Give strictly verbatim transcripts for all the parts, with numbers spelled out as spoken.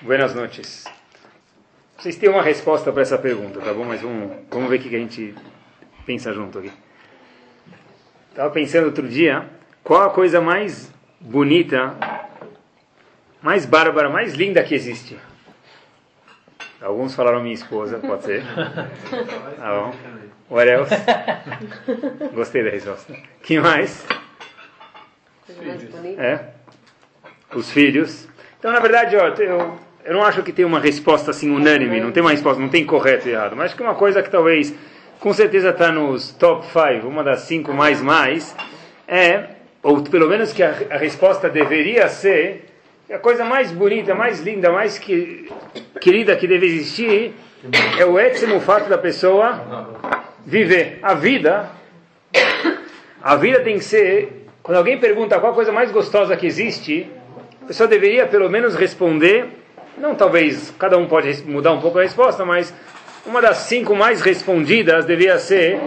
Buenas noches. Vocês têm uma resposta para essa pergunta, tá bom? Mas vamos, vamos ver o que a gente pensa junto aqui. Estava pensando outro dia, qual a coisa mais bonita, mais bárbara, mais linda que existe? Alguns falaram minha esposa, pode ser. Tá bom. What else? Gostei da resposta. Que mais? É. Os filhos. Então, na verdade, ó, eu, eu não acho que tem uma resposta assim unânime, não tem uma resposta, não tem correto e errado, mas acho que é uma coisa que talvez, com certeza está nos top cinco, uma das cinco mais mais, é, ou pelo menos que a, a resposta deveria ser, a coisa mais bonita, mais linda, mais que, querida que deve existir, é o etzem, o fato da pessoa viver a vida. A vida tem que ser, quando alguém pergunta qual a coisa mais gostosa que existe, a pessoa deveria pelo menos responder, não talvez, cada um pode mudar um pouco a resposta, mas uma das cinco mais respondidas deveria ser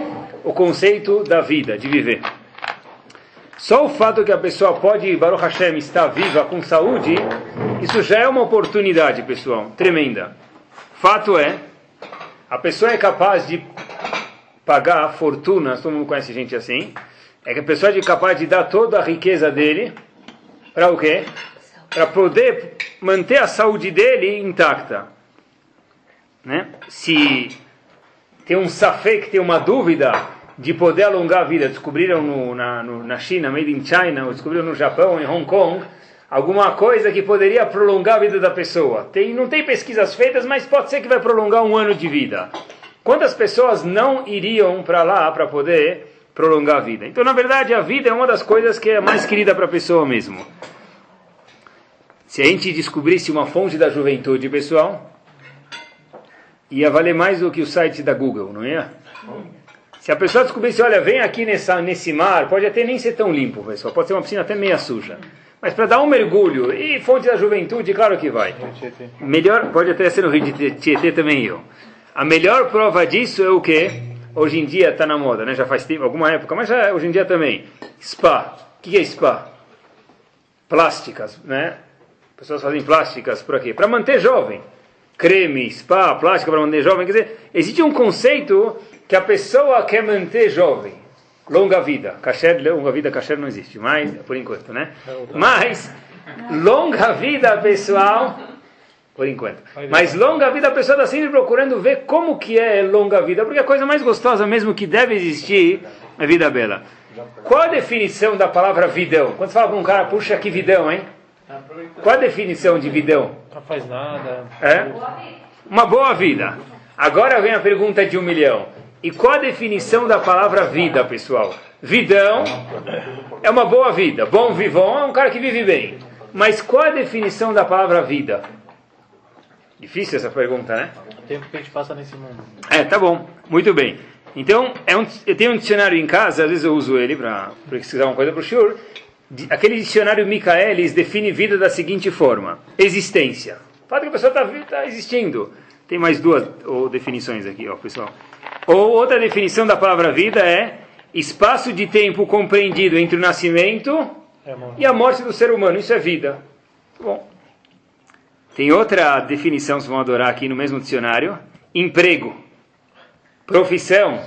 o conceito da vida, de viver. Só o fato que a pessoa pode, Baruch Hashem, estar viva, com saúde, isso já é uma oportunidade, pessoal, tremenda. Fato é, a pessoa é capaz de pagar fortunas, todo mundo conhece gente assim, é que a pessoa é capaz de dar toda a riqueza dele, para o quê? Para poder manter a saúde dele intacta. Né? Se tem um safé, que tem uma dúvida de poder alongar a vida, descobriram no, na, no, na China, made in China, ou descobriram no Japão, em Hong Kong, alguma coisa que poderia prolongar a vida da pessoa. Tem, não tem pesquisas feitas, mas pode ser que vai prolongar um ano de vida. Quantas pessoas não iriam para lá para poder prolongar a vida? Então, na verdade, a vida é uma das coisas que é mais querida para a pessoa mesmo. Se a gente descobrisse uma fonte da juventude, pessoal, ia valer mais do que o site da Google, não ia? Se a pessoa descobrisse, olha, vem aqui nessa, nesse mar, pode até nem ser tão limpo, pessoal, pode ser uma piscina até meia suja. Mas para dar um mergulho, e fonte da juventude, claro que vai. Melhor, pode até ser no Rio de Tietê também eu. A melhor prova disso é o quê? Hoje em dia está na moda, né? Já faz tempo, alguma época, mas já, hoje em dia também. Spa. O que é spa? Plásticas, né? Pessoas fazem plásticas por aqui, para manter jovem. Creme, spa, plástica para manter jovem. Quer dizer, existe um conceito que a pessoa quer manter jovem. Longa vida. Kasher, longa vida, kasher não existe mais, por enquanto, né? Mas, longa vida, pessoal, por enquanto. Mas longa vida, a pessoa está sempre procurando ver como que é longa vida, porque a coisa mais gostosa mesmo que deve existir é vida bela. Qual a definição da palavra vidão? Quando você fala para um cara, puxa, que vidão, hein? Qual a definição de vidão? Não faz nada. É? Uma boa vida. Agora vem a pergunta de um milhão. E qual a definição da palavra vida, pessoal? Vidão é uma boa vida. Bom vivão é um cara que vive bem. Mas qual a definição da palavra vida? Difícil essa pergunta, né? O tempo que a gente passa nesse mundo. É, tá bom. Muito bem. Então, é um, eu tenho um dicionário em casa, às vezes eu uso ele para pesquisar uma coisa para o Shur. Aquele dicionário Michaelis define vida da seguinte forma. Existência. O fato que a pessoa está tá existindo. Tem mais duas ou, definições aqui, ó, pessoal. Ou outra definição da palavra vida é espaço de tempo compreendido entre o nascimento é e a morte do ser humano. Isso é vida. Bom. Tem outra definição, vocês vão adorar aqui no mesmo dicionário. Emprego. Profissão.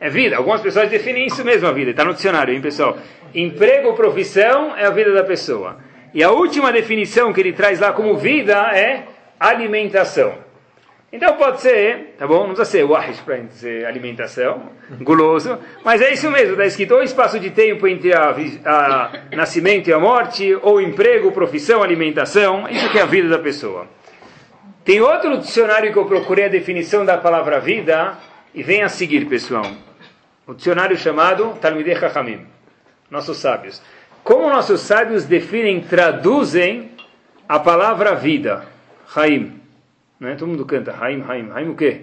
É vida. Algumas pessoas definem isso mesmo, a vida. Está no dicionário, hein, pessoal? Emprego, profissão é a vida da pessoa. E a última definição que ele traz lá como vida é alimentação. Então pode ser, tá bom? Não precisa ser wahish para dizer alimentação, guloso, mas é isso mesmo, está escrito ou espaço de tempo entre o nascimento e a morte, ou emprego, profissão, alimentação, isso que é a vida da pessoa. Tem outro dicionário que eu procurei a definição da palavra vida, e vem a seguir, pessoal. O dicionário chamado Talmidei Chachamim, nossos sábios. Como nossos sábios definem, traduzem a palavra vida, Chaim. Não é? Todo mundo canta, Haim, Haim, Haim o quê?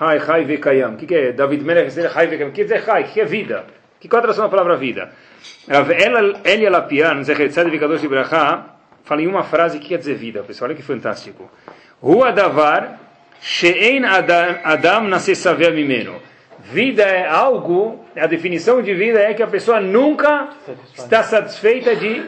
Hai, Hai, Vekayam. O que é? David Melech, Hai, Vekayam. O que é Hai? O que é vida? Que contração a palavra vida? Elia Lapian, Zechetzad Vekadosh Ibrahá, fala em uma frase que quer dizer vida, pessoal. Olha que fantástico. Rua Davar, She'en Adam nasce saver mimeno. Vida é algo, a definição de vida é que a pessoa nunca está satisfeita de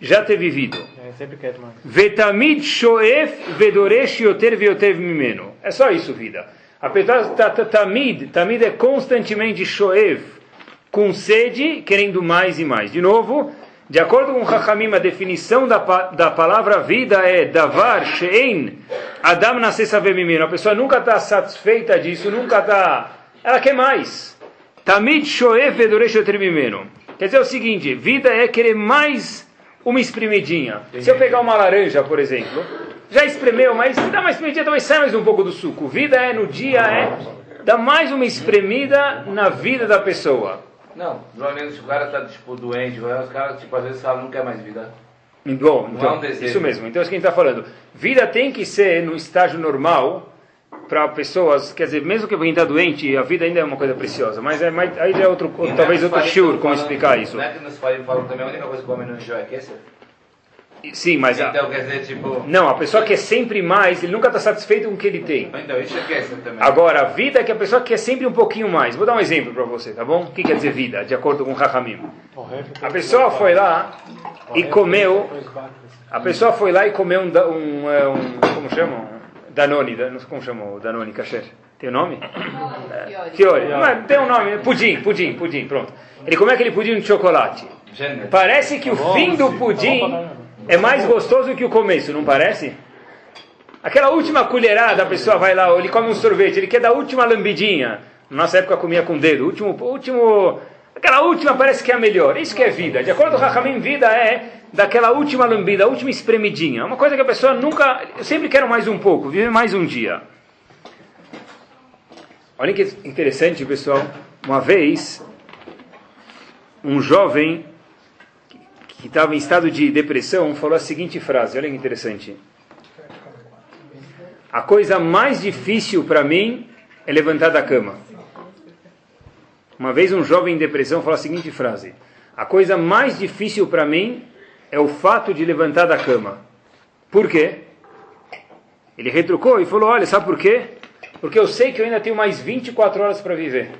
já ter vivido. sempre quer mais. Vetamid shoef vedoresh yoter veyotev mimeno. É só isso, vida. Apesar de tamid, tamid é constantemente shoef, com sede, querendo mais e mais. De novo, de acordo com Chachamim, a definição da, da palavra vida é davar she'en adam nascesav mimeno. A pessoa nunca está satisfeita disso, nunca está... Ela quer mais. Tamid shoef vedoresh yoter mimeno. Quer dizer o seguinte, vida é querer mais uma espremidinha. Se eu pegar uma laranja, por exemplo, já espremeu, mas dá uma espremidinha, talvez saia mais um pouco do suco. Vida é, no dia é, dá mais uma espremida na vida da pessoa. Não, pelo menos se o cara está tipo, doente, os caras tipo, às vezes falam, não quer mais vida. Bom, então, não é um isso mesmo. Então é isso que a gente está falando. Vida tem que ser no estágio normal para pessoas, quer dizer, mesmo que alguém está doente, a vida ainda é uma coisa preciosa, mas, é, mas aí já é outro, ou, talvez outro shiur, como explicar isso. Não é que nos falam também, a única coisa que o homem não enjoa é aquecer? Sim, mas... Então, a, quer dizer, tipo... Não, a pessoa quer sempre mais, ele nunca está satisfeito com o que ele tem. Então, isso é aquecer também. Agora, a vida é que a pessoa quer sempre um pouquinho mais. Vou dar um exemplo para você, tá bom? O que quer dizer vida, de acordo com o Chachamim? A pessoa foi lá e comeu... A pessoa foi lá e comeu um... um, um como chamam? Danone, não sei como chamou, Danone, Kasher. Tem o nome? Fiori. Mas tem um nome, pudim, pudim, pudim, pronto. Ele comeu aquele pudim de chocolate. Parece que o fim do pudim é mais gostoso que o começo, não parece? Aquela última colherada, a pessoa vai lá, ele come um sorvete, ele quer dar a última lambidinha. Na nossa época comia com o dedo, último, último... Aquela última parece que é a melhor, isso que é vida. De acordo com o Chachamim, vida é... daquela última lambida, a última espremidinha. Uma coisa que a pessoa nunca... Eu sempre quero mais um pouco, viver mais um dia. Olha que interessante, pessoal. Uma vez, um jovem que estava em estado de depressão falou a seguinte frase. Olha que interessante. A coisa mais difícil para mim é levantar da cama. Uma vez, um jovem em depressão falou a seguinte frase. A coisa mais difícil para mim... é o fato de levantar da cama. Por quê? Ele retrucou e falou, olha, sabe por quê? Porque eu sei que eu ainda tenho mais vinte e quatro horas para viver.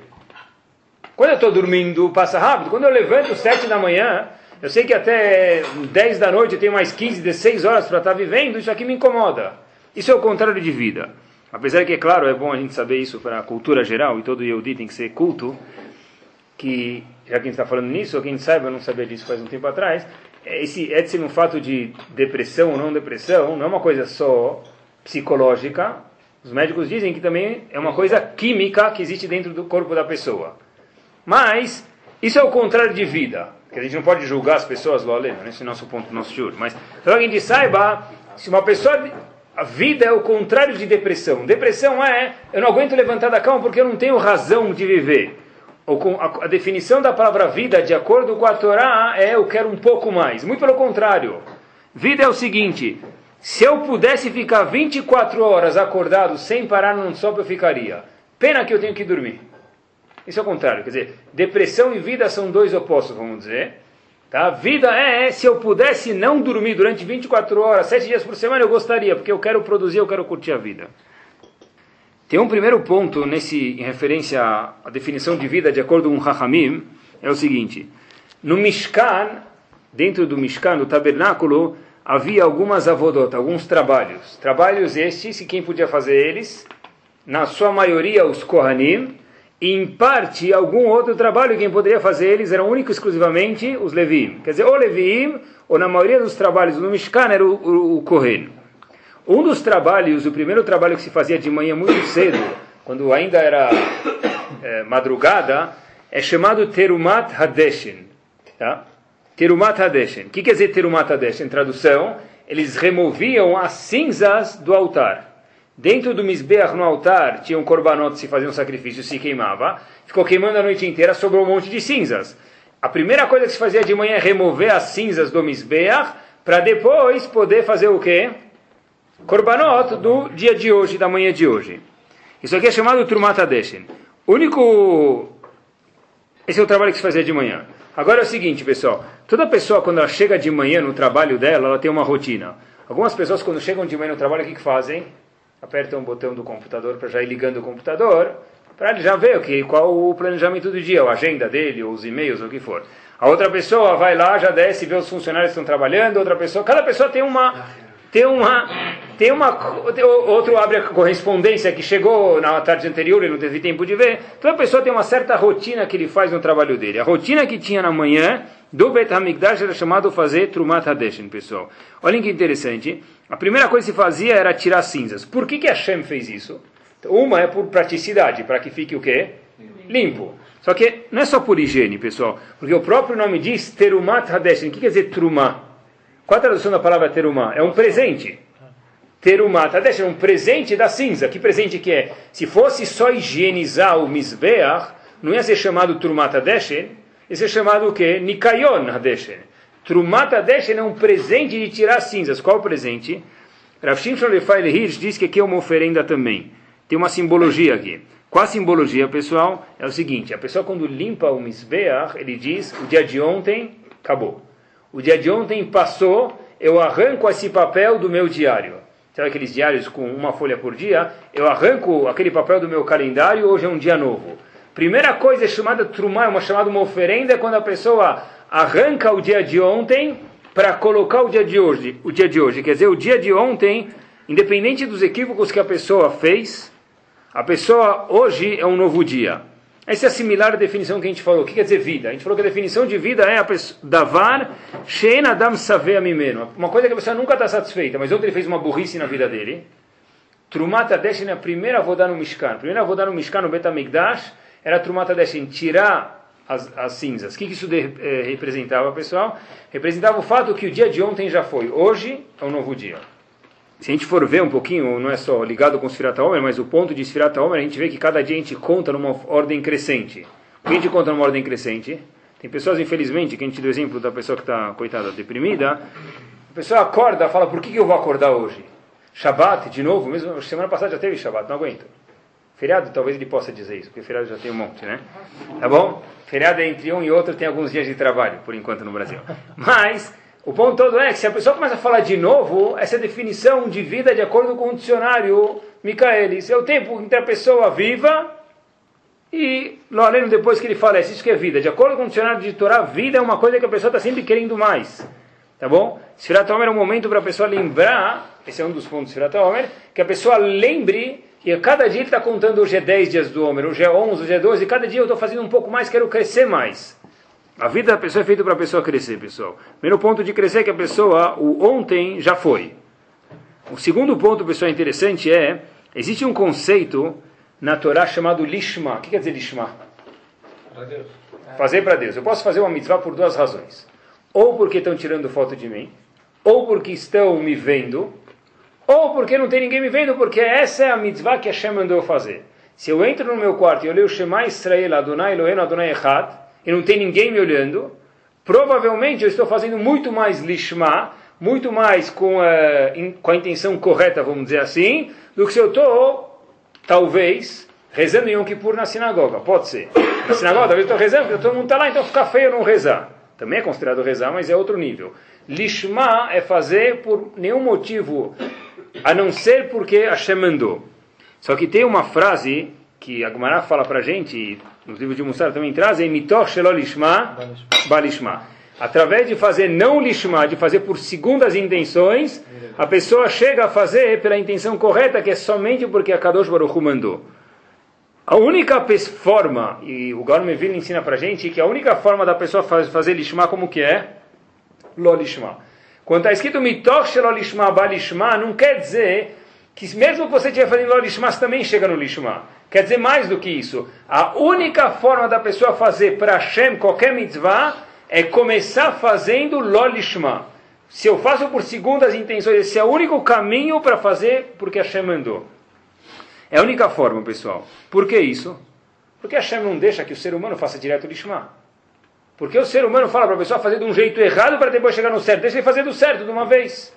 Quando eu estou dormindo, passa rápido. Quando eu levanto sete da manhã, eu sei que até dez da noite eu tenho mais quinze, dezesseis horas para estar vivendo. Isso aqui me incomoda. Isso é o contrário de vida. Apesar que, é claro, é bom a gente saber isso para a cultura geral, e todo Yehudi tem que ser culto, que, já que a gente está falando nisso, ou quem saiba, eu não sabia disso faz um tempo atrás, esse é um fato de depressão ou não depressão, não é uma coisa só psicológica. Os médicos dizem que também é uma coisa química que existe dentro do corpo da pessoa. Mas isso é o contrário de vida. Que a gente não pode julgar as pessoas, Lolê, esse é o nosso ponto, nosso juro. Mas só que a gente saiba, se uma pessoa... A vida é o contrário de depressão. Depressão é, eu não aguento levantar da cama porque eu não tenho razão de viver. A definição da palavra vida, de acordo com a Torá, é eu quero um pouco mais. Muito pelo contrário. Vida é o seguinte, se eu pudesse ficar vinte e quatro horas acordado sem parar num sono, eu ficaria. Pena que eu tenho que dormir. Isso é o contrário. Quer dizer, depressão e vida são dois opostos, vamos dizer. Tá? Vida é, é, se eu pudesse não dormir durante vinte e quatro horas, sete dias por semana, eu gostaria, porque eu quero produzir, eu quero curtir a vida. Tem um primeiro ponto nesse, em referência à definição de vida de acordo com o Chachamim, é o seguinte. No Mishkan, dentro do Mishkan, do tabernáculo, havia algumas avodot, alguns trabalhos. Trabalhos estes, e quem podia fazer eles? Na sua maioria, os Kohanim. E, em parte, algum outro trabalho quem poderia fazer eles era único e exclusivamente os Leviim. Quer dizer, ou Leviim, ou na maioria dos trabalhos no Mishkan era o, o, o Kohen. Um dos trabalhos, o primeiro trabalho que se fazia de manhã muito cedo, quando ainda era é, madrugada, é chamado Terumat Hadeshin. Tá? Terumat Hadeshin. O que quer dizer Terumat Hadeshin? Em tradução, eles removiam as cinzas do altar. Dentro do Mizbeach, no altar, tinha um korbanot, se fazia um sacrifício, se queimava. Ficou queimando a noite inteira, sobrou um monte de cinzas. A primeira coisa que se fazia de manhã é remover as cinzas do Mizbeach, para depois poder fazer o quê? Korbanot do dia de hoje, da manhã de hoje. Isso aqui é chamado Terumat Hadeshin. Único... Esse é o trabalho que se fazia de manhã. Agora é o seguinte, pessoal. Toda pessoa, quando ela chega de manhã no trabalho dela, ela tem uma rotina. Algumas pessoas, quando chegam de manhã no trabalho, o que, que fazem? Apertam o botão do computador para já ir ligando o computador. para ele já ver okay, qual o planejamento do dia, a agenda dele, ou os e-mails, ou o que for. A outra pessoa vai lá, já desce, vê os funcionários que estão trabalhando, outra pessoa, cada pessoa tem uma, tem uma, tem uma, outro abre a correspondência que chegou na tarde anterior e não teve tempo de ver. Toda pessoa tem uma certa rotina que ele faz no trabalho dele. A rotina que tinha na manhã do Beit HaMikdash era chamado fazer Trumat Hadeshen, pessoal. Olhem que interessante, a primeira coisa que se fazia era tirar cinzas. Por que que Hashem fez isso? Uma é por praticidade, para que fique o quê? Limpo. Só que não é só por higiene, pessoal, porque o próprio nome diz Terumat Hadeshen. O que quer dizer Terumá? Qual a tradução da palavra Terumá? É um presente. Terumat Hadeshen é um presente da cinza. Que presente que é? Se fosse só higienizar o Mizbeach, não ia ser chamado Terumat Hadeshen, ia ser chamado o quê? Nikayon Hadeshen. Terumat Hadeshen é um presente de tirar cinzas. Qual o presente? Rav Shimshon Lefaile Hirsch diz que aqui é uma oferenda também. Tem uma simbologia aqui. Qual a simbologia, pessoal? É o seguinte, a pessoa quando limpa o Mizbeach, ele diz, o dia de ontem acabou. O dia de ontem passou, eu arranco esse papel do meu diário. Sabe aqueles diários com uma folha por dia? Eu arranco aquele papel do meu calendário, hoje é um dia novo. Primeira coisa é chamada trumá, é uma chamada uma oferenda, é quando a pessoa arranca o dia de ontem para colocar o dia de hoje. O dia de hoje, quer dizer, o dia de ontem, independente dos equívocos que a pessoa fez, a pessoa hoje é um novo dia. Essa é a similar definição que a gente falou. O que quer dizer vida? A gente falou que a definição de vida é a pessoa, davar she'en adam saveh mimeno. Uma coisa que a pessoa nunca está satisfeita, mas ontem ele fez uma burrice na vida dele. Trumat Hadeshen, a primeira avodá no Mishkan. A primeira avodá no Mishkan, no Beit HaMikdash, era Trumat Hadeshen, tirar as, as cinzas. O que, que isso de, eh, representava, pessoal? Representava o fato que o dia de ontem já foi. Hoje é um novo dia. Se a gente for ver um pouquinho, não é só ligado com Sfirat HaOmer, mas o ponto de Sfirat HaOmer, a gente vê que cada dia a gente conta numa ordem crescente. O que a gente conta numa ordem crescente? Tem pessoas, infelizmente, que a gente deu o exemplo da pessoa que está, coitada, deprimida. A pessoa acorda, fala, por que eu vou acordar hoje? Shabbat, de novo, mesmo semana passada já teve Shabbat, não aguento. Feriado, talvez ele possa dizer isso, porque feriado já tem um monte, né? Tá bom? Feriado é entre um e outro, tem alguns dias de trabalho, por enquanto, no Brasil. Mas... o ponto todo é que se a pessoa começa a falar de novo, essa definição de vida é de acordo com o dicionário Michaelis. É o tempo entre a pessoa viva e, além depois que ele falece, isso que é vida. De acordo com o dicionário de Torá, vida é uma coisa que a pessoa está sempre querendo mais. Tá bom? Sfirat HaOmer é um momento para a pessoa lembrar, esse é um dos pontos do Sfirat HaOmer, que a pessoa lembre, e a cada dia ele está contando, hoje é dez dias do Homer, hoje é onze, hoje é doze, e cada dia eu estou fazendo um pouco mais, quero crescer mais. A vida da pessoa é feita para a pessoa crescer, pessoal. Primeiro ponto de crescer é que a pessoa, o ontem, já foi. O segundo ponto, pessoal, interessante é, existe um conceito na Torá chamado Lishma. O que quer dizer Lishma? Para Deus. Fazer para Deus. Eu posso fazer uma mitzvah por duas razões. Ou porque estão tirando foto de mim, ou porque estão me vendo, ou porque não tem ninguém me vendo, porque essa é a mitzvah que Hashem mandou eu fazer. Se eu entro no meu quarto e eu leio Shema Israel, Adonai Eloheinu, Adonai Echad, e não tem ninguém me olhando, provavelmente eu estou fazendo muito mais lishma, muito mais com a, in, com a intenção correta, vamos dizer assim, do que se eu estou, talvez, rezando em Yom Kippur na sinagoga. Pode ser. Na sinagoga, talvez eu estou rezando, porque todo mundo está lá, então fica feio não rezar. Também é considerado rezar, mas é outro nível. Lishma é fazer por nenhum motivo, a não ser porque Hashem mandou. Só que tem uma frase que a Gemara fala para a gente, nos livros de Mussar também traz, é mitoch shelo lishma, balishma. Através de fazer não lishma, de fazer por segundas intenções, a pessoa chega a fazer pela intenção correta, que é somente porque a Kadosh Baruch Hu mandou. A única forma, e o Gaon Mevilna ensina para a gente, que a única forma da pessoa fazer lishma como que é? Lo lishma. Quando está escrito mitoch shelo lishma, balishma, não quer dizer que mesmo que você estiver fazendo lo lishma, você também chega no lishma. Quer dizer mais do que isso. A única forma da pessoa fazer para Hashem qualquer mitzvah é começar fazendo lo lishma. Se eu faço por segundas intenções, esse é o único caminho para fazer porque Hashem mandou. É a única forma, pessoal. Por que isso? Porque Hashem não deixa que o ser humano faça direto lishma. Porque o ser humano fala para a pessoa fazer de um jeito errado para depois chegar no certo. Deixa ele fazer do certo de uma vez.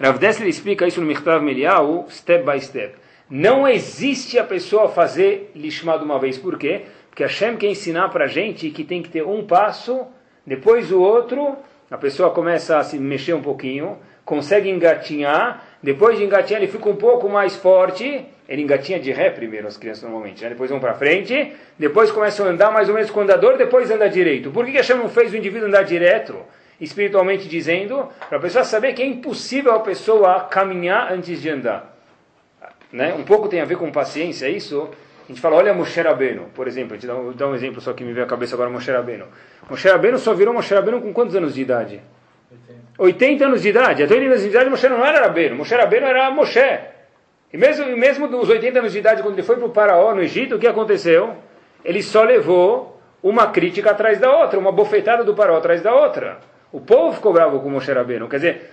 Rav Dessler explica isso no Michtav Melial, step by step. Não existe a pessoa fazer lishma de uma vez. Por quê? Porque Hashem quer ensinar para a gente que tem que ter um passo, depois o outro, a pessoa começa a se mexer um pouquinho, consegue engatinhar, depois de engatinhar ele fica um pouco mais forte, Ele engatinha de ré primeiro, as crianças normalmente, né? Depois vão para frente, depois começam a andar mais ou menos com o andador, depois anda direito. Por que que a Shem não fez o indivíduo andar direto, espiritualmente dizendo, para a pessoa saber que é impossível a pessoa caminhar antes de andar? Né? Um pouco tem a ver com paciência, é isso? A gente fala, olha Moshe Rabbeinu, por exemplo, a gente dá um, dá um exemplo só que me veio à cabeça agora, Moshe Rabbeinu. Moshe Rabbeinu só virou Moshe Rabbeinu com quantos anos de idade? oitenta anos de idade. Até oitenta anos de idade, Moshe não era Rabbeinu. Moshe Rabbeinu era Moshe. E mesmo, mesmo dos oitenta anos de idade, quando ele foi para o Faraó, no Egito, o que aconteceu? Ele só levou uma crítica atrás da outra, uma bofetada do Faraó atrás da outra. O povo ficou bravo com Moshe Rabbeinu. Quer dizer,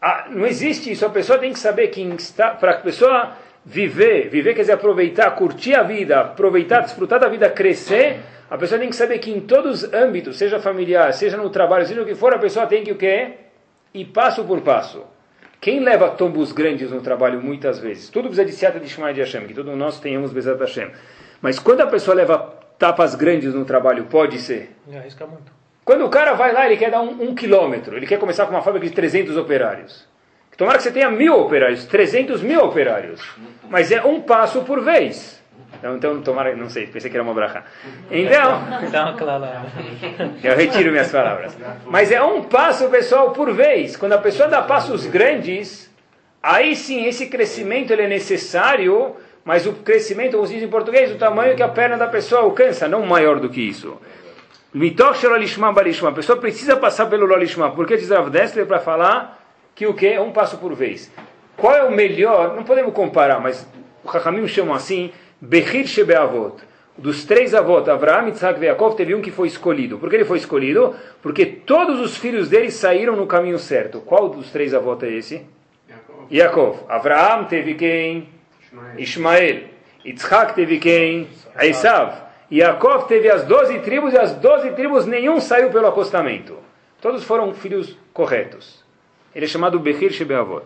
a, não existe isso. A pessoa tem que saber que para a pessoa viver, viver quer dizer aproveitar, curtir a vida, aproveitar, desfrutar da vida, crescer, a pessoa tem que saber que em todos os âmbitos, seja familiar, seja no trabalho, seja o que for, a pessoa tem que o quê? Ir passo por passo. Quem leva tombos grandes no trabalho muitas vezes? Tudo precisa de seata de Shema de Hashem, que todos nós tenhamos Bezat Hashem. Mas quando a pessoa leva tapas grandes no trabalho, pode ser? Não, arrisca muito. Quando o cara vai lá, ele quer dar um, um quilômetro, ele quer começar com uma fábrica de trezentos operários. Tomara que você tenha mil operários, trezentos mil operários. Mas é um passo por vez. Então, então tomara, não sei, pensei que era uma brachá. Então, eu retiro minhas palavras. Mas é um passo, pessoal, por vez. Quando a pessoa dá passos grandes, aí sim, esse crescimento ele é necessário, mas o crescimento, como se diz em português, o tamanho que a perna da pessoa alcança, não maior do que isso. A pessoa precisa passar pelo Lolishma. Por que diz Rav Dessler para falar que o que é um passo por vez? Qual é o melhor? Não podemos comparar, mas o Chachamim chamam assim, Bechir Shebeavot. Dos três avós, Avraham, Yitzhak e Yaakov, teve um que foi escolhido. Por que ele foi escolhido? Porque todos os filhos dele saíram no caminho certo. Qual dos três avós é esse? Yaakov. Avraham teve quem? Ishmael. Yitzhak teve quem? Esav. Yaakov teve as doze tribos e as doze tribos nenhum saiu pelo acostamento. Todos foram filhos corretos. Ele é chamado Bechir Shebeavot.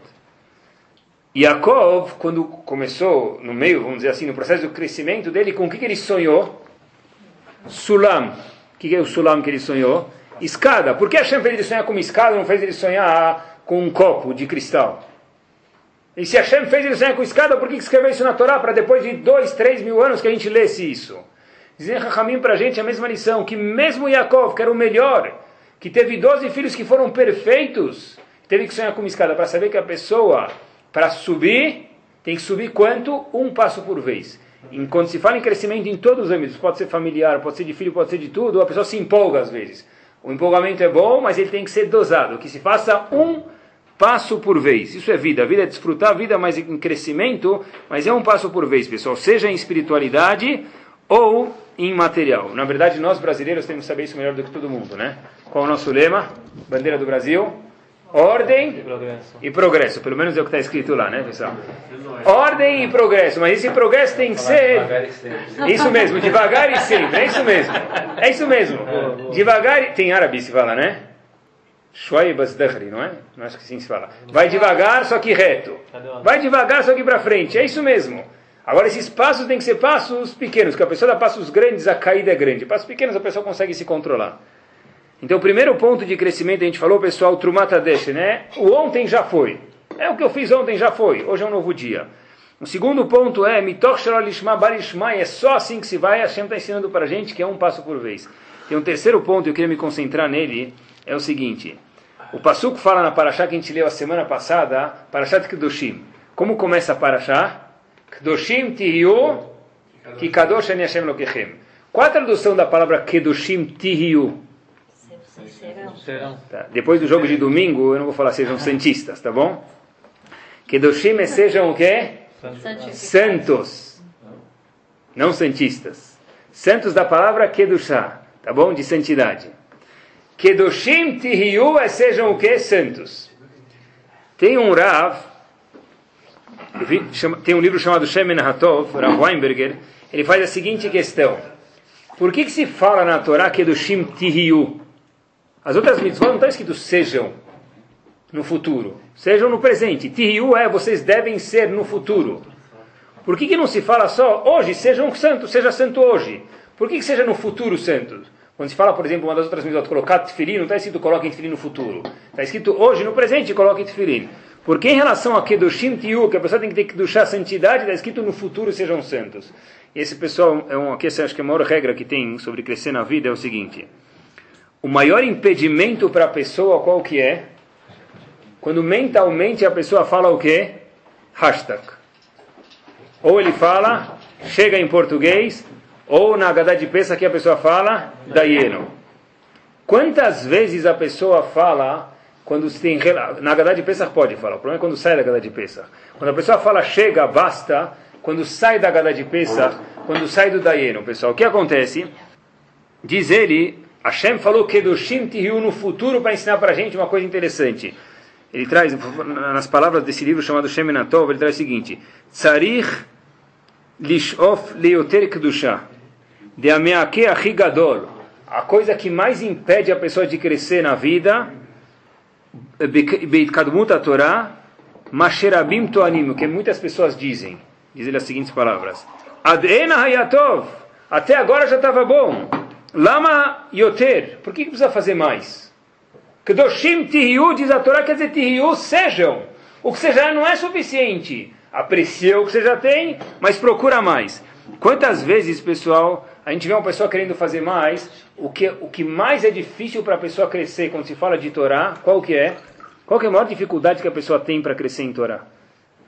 Yaakov, quando começou, no meio, vamos dizer assim, no processo do crescimento dele, com o que, que ele sonhou? Sulam. O que, que é o Sulam que ele sonhou? Escada. Por que Hashem fez ele sonhar com uma escada, não fez ele sonhar com um copo de cristal? E se Hashem fez ele sonhar com escada, por que escreveu isso na Torá? Para depois de dois, três mil anos que a gente lesse isso. Dizem Chachamim para a gente a mesma lição, que mesmo Yaakov, que era o melhor, que teve doze filhos que foram perfeitos, teve que sonhar com uma escada para saber que a pessoa, para subir, tem que subir quanto? Um passo por vez. Enquanto se fala em crescimento em todos os âmbitos, pode ser familiar, pode ser de filho, pode ser de tudo, a pessoa se empolga às vezes. O empolgamento é bom, mas ele tem que ser dosado, que se faça um passo por vez. Isso é vida. A vida é desfrutar a vida, mas em crescimento, mas é um passo por vez, pessoal. Seja em espiritualidade ou em material. Na verdade, nós brasileiros temos que saber isso melhor do que todo mundo, né? Qual é o nosso lema? Bandeira do Brasil. Ordem e progresso. e progresso, pelo menos é o que está escrito lá, né, pessoal? Ordem e progresso, mas esse progresso tem que ser... Isso mesmo, devagar e sempre, é isso mesmo. É isso mesmo. Devagar e... Tem árabe se fala, né? Shuaib az-Dakhri, não é? Não acho que sim se fala. Vai devagar, só que reto. Vai devagar, só que para frente, é isso mesmo. Agora, esses passos têm que ser passos pequenos, porque a pessoa dá passos grandes, a caída é grande. Passos pequenos, a pessoa consegue se controlar. Então, o primeiro ponto de crescimento, a gente falou, pessoal, Trumata Desh, né? O ontem já foi. É o que eu fiz ontem, já foi. Hoje é um novo dia. O segundo ponto é, Mitoch Shalol Lishma Bar Ishma, é só assim que se vai, a Hashem está ensinando para a gente que é um passo por vez. Tem um terceiro ponto, eu queria me concentrar nele, é o seguinte. O Passuco fala na Parashá que a gente leu a semana passada, Parashá de Kedoshim. Como começa a Parashá? Kedoshim Tihiu, Ki Kadosh Ani Hashem Lokechem. Qual a tradução da palavra Kedoshim Tihiu? Serão. Tá. Depois do jogo de domingo, eu não vou falar sejam santistas, tá bom? Kedoshim é sejam o quê? Santos. Não santistas. Santos da palavra Kedushá, tá bom? De santidade. Kedoshim Tihiu é sejam o quê? Santos. Tem um Rav, tem um livro chamado Shemen Hatov, Rav Weinberger, ele faz a seguinte questão. Por que que se fala na Torá Kedoshim Tihiu? As outras mitzvot não está escrito sejam no futuro, sejam no presente. Tihiu é vocês devem ser no futuro. Por que que não se fala só hoje, sejam santo, seja santo hoje? Por que que seja no futuro santo? Quando se fala, por exemplo, uma das outras mitzvot, colocar tefilim, não está escrito coloquem tefilim no futuro. Está escrito hoje no presente, coloquem tefilim. Porque em relação a Kedoshim Tiyu, que a pessoa tem que ter que duchar a santidade, está escrito no futuro sejam santos. Esse pessoal, é um, aqui acho que a maior regra que tem sobre crescer na vida é o seguinte. O maior impedimento para a pessoa qual que é? Quando mentalmente a pessoa fala o quê? Hashtag. Ou ele fala, chega em português, ou na Haggadah de Pesach que a pessoa fala, Dayenu. Quantas vezes a pessoa fala, quando se tem, na Haggadah de Pesach pode falar, o problema é quando sai da Haggadah de Pesach. Quando a pessoa fala, chega, basta, quando sai da Haggadah de Pesach, quando sai do Dayenu, pessoal, o que acontece? Diz ele, Hashem falou que Kedoshim Tihiu no futuro para ensinar para a gente uma coisa interessante. Ele traz, nas palavras desse livro chamado Shem Natov, ele traz o seguinte, Tzarich Lishof Leoter Kedushah de Ameake Achi Gadol. A coisa que mais impede a pessoa de crescer na vida, Beit Kadmut HaTorah, Masherabim Toanim, que muitas pessoas dizem. Diz ele as seguintes palavras, Ad Ena Hayatov, até agora já estava bom. Lama Yoter, por que precisa fazer mais? Kedoshim Tihiu, diz a Torá, quer dizer, Tihiu, sejam. O que você já não é suficiente. Aprecia o que você já tem, mas procura mais. Quantas vezes, pessoal, a gente vê uma pessoa querendo fazer mais, o que, o que mais é difícil para a pessoa crescer quando se fala de Torá, qual que é? Qual que é a maior dificuldade que a pessoa tem para crescer em Torá?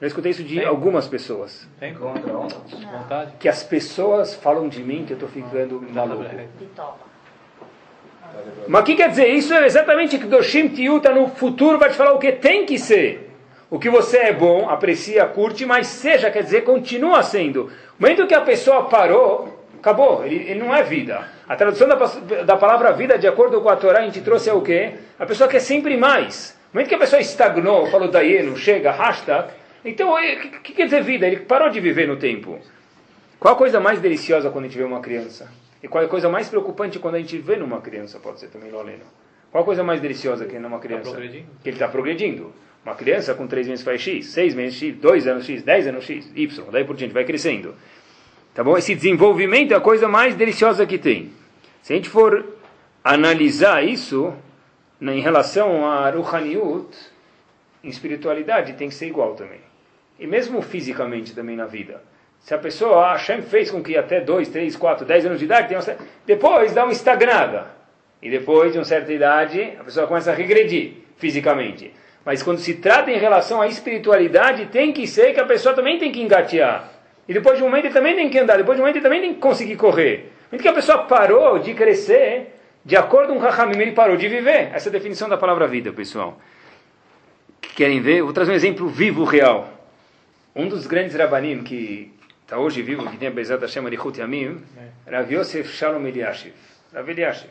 Eu escutei isso de tem. algumas pessoas. Tem contra, vontade. Que as pessoas falam de mim que eu estou ficando maluco. Mas o que quer dizer? Isso é exatamente que Kedoshim Tiyu está no futuro, vai te falar o que tem que ser. O que você é bom, aprecia, curte, mas seja, quer dizer, continua sendo. O momento que a pessoa parou, acabou, ele, ele não é vida. A tradução da, da palavra vida, de acordo com a Torá, a gente trouxe é o quê? A pessoa quer sempre mais. O momento que a pessoa estagnou, falou daí, não chega, hashtag, então o que quer dizer vida? Ele parou de viver no tempo. Qual a coisa mais deliciosa quando a gente vê uma criança? E qual é a coisa mais preocupante quando a gente vê numa criança, pode ser também, Loleno? Qual a coisa mais deliciosa que numa criança? Tá que ele está progredindo. Uma criança com três meses faz X, seis meses X, dois anos X, dez anos X, Y, daí por diante, vai crescendo. Tá bom? Esse desenvolvimento é a coisa mais deliciosa que tem. Se a gente for analisar isso, em relação a Ruhaniut, em espiritualidade tem que ser igual também. E mesmo fisicamente também na vida. Se a pessoa, a Hashem fez com que até dois, três, quatro, dez anos de idade, tem uma... depois dá uma estagnada. E depois de uma certa idade, a pessoa começa a regredir fisicamente. Mas quando se trata em relação à espiritualidade, tem que ser que a pessoa também tem que engatear. E depois de um momento ele também tem que andar, depois de um momento ele também tem que conseguir correr. Então que a pessoa parou de crescer, de acordo com o Rahamim, ele parou de viver. Essa é a definição da palavra vida, pessoal. Querem ver? Vou trazer um exemplo vivo, real. Um dos grandes Rabanim que... está hoje vivo, que tem a Bezat Hashem Arichut Yamim, Rav Yosef Shalom Eliashiv. Rav Eliashiv.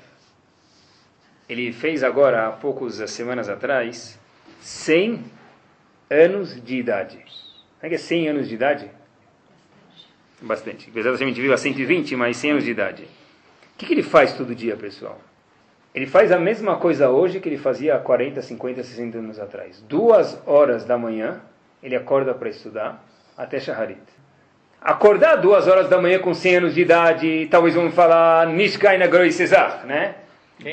Ele fez agora, há poucas semanas atrás, cem anos de idade. Sabe que é cem anos de idade? Bastante. Bezat Hashem vive há cento e vinte, mas cem anos de idade. O que, que ele faz todo dia, pessoal? Ele faz a mesma coisa hoje que ele fazia há quarenta, cinquenta, sessenta anos atrás. Duas horas da manhã, ele acorda para estudar, até Shaharit. Acordar duas horas da manhã com cem anos de idade, talvez vamos falar Nishkai Nagroi Cesar, né?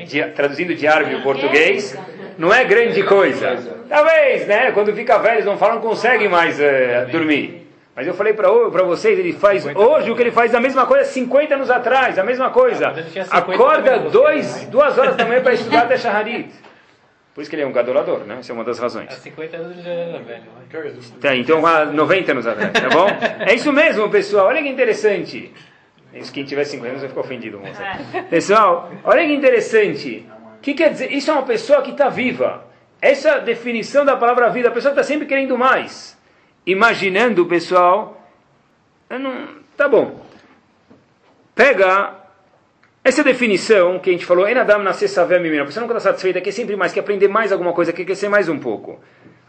Di, traduzindo de árabe o português, não é grande coisa. Talvez, né? Quando fica velho, eles não falam, não consegue mais uh, dormir. Mas eu falei para vocês, ele faz hoje o que ele faz, a mesma coisa cinquenta anos atrás, a mesma coisa. Acorda dois, duas horas da manhã para estudar até Shaharit. Por isso que ele é um gadolador, né? Essa é uma das razões. Há cinquenta anos já era velho. Tá, então há noventa anos atrás, tá bom? É isso mesmo, pessoal. Olha que interessante. Quem tiver cinquenta anos vai ficar ofendido, moça. Pessoal, olha que interessante. O que quer dizer? Isso é uma pessoa que está viva. Essa definição da palavra vida, a pessoa está sempre querendo mais. Imaginando, pessoal... Não... Tá bom. Pega... Essa definição que a gente falou, Enadam nascer saver menina, a pessoa nunca está satisfeita, quer sempre mais, quer aprender mais alguma coisa, quer crescer mais um pouco.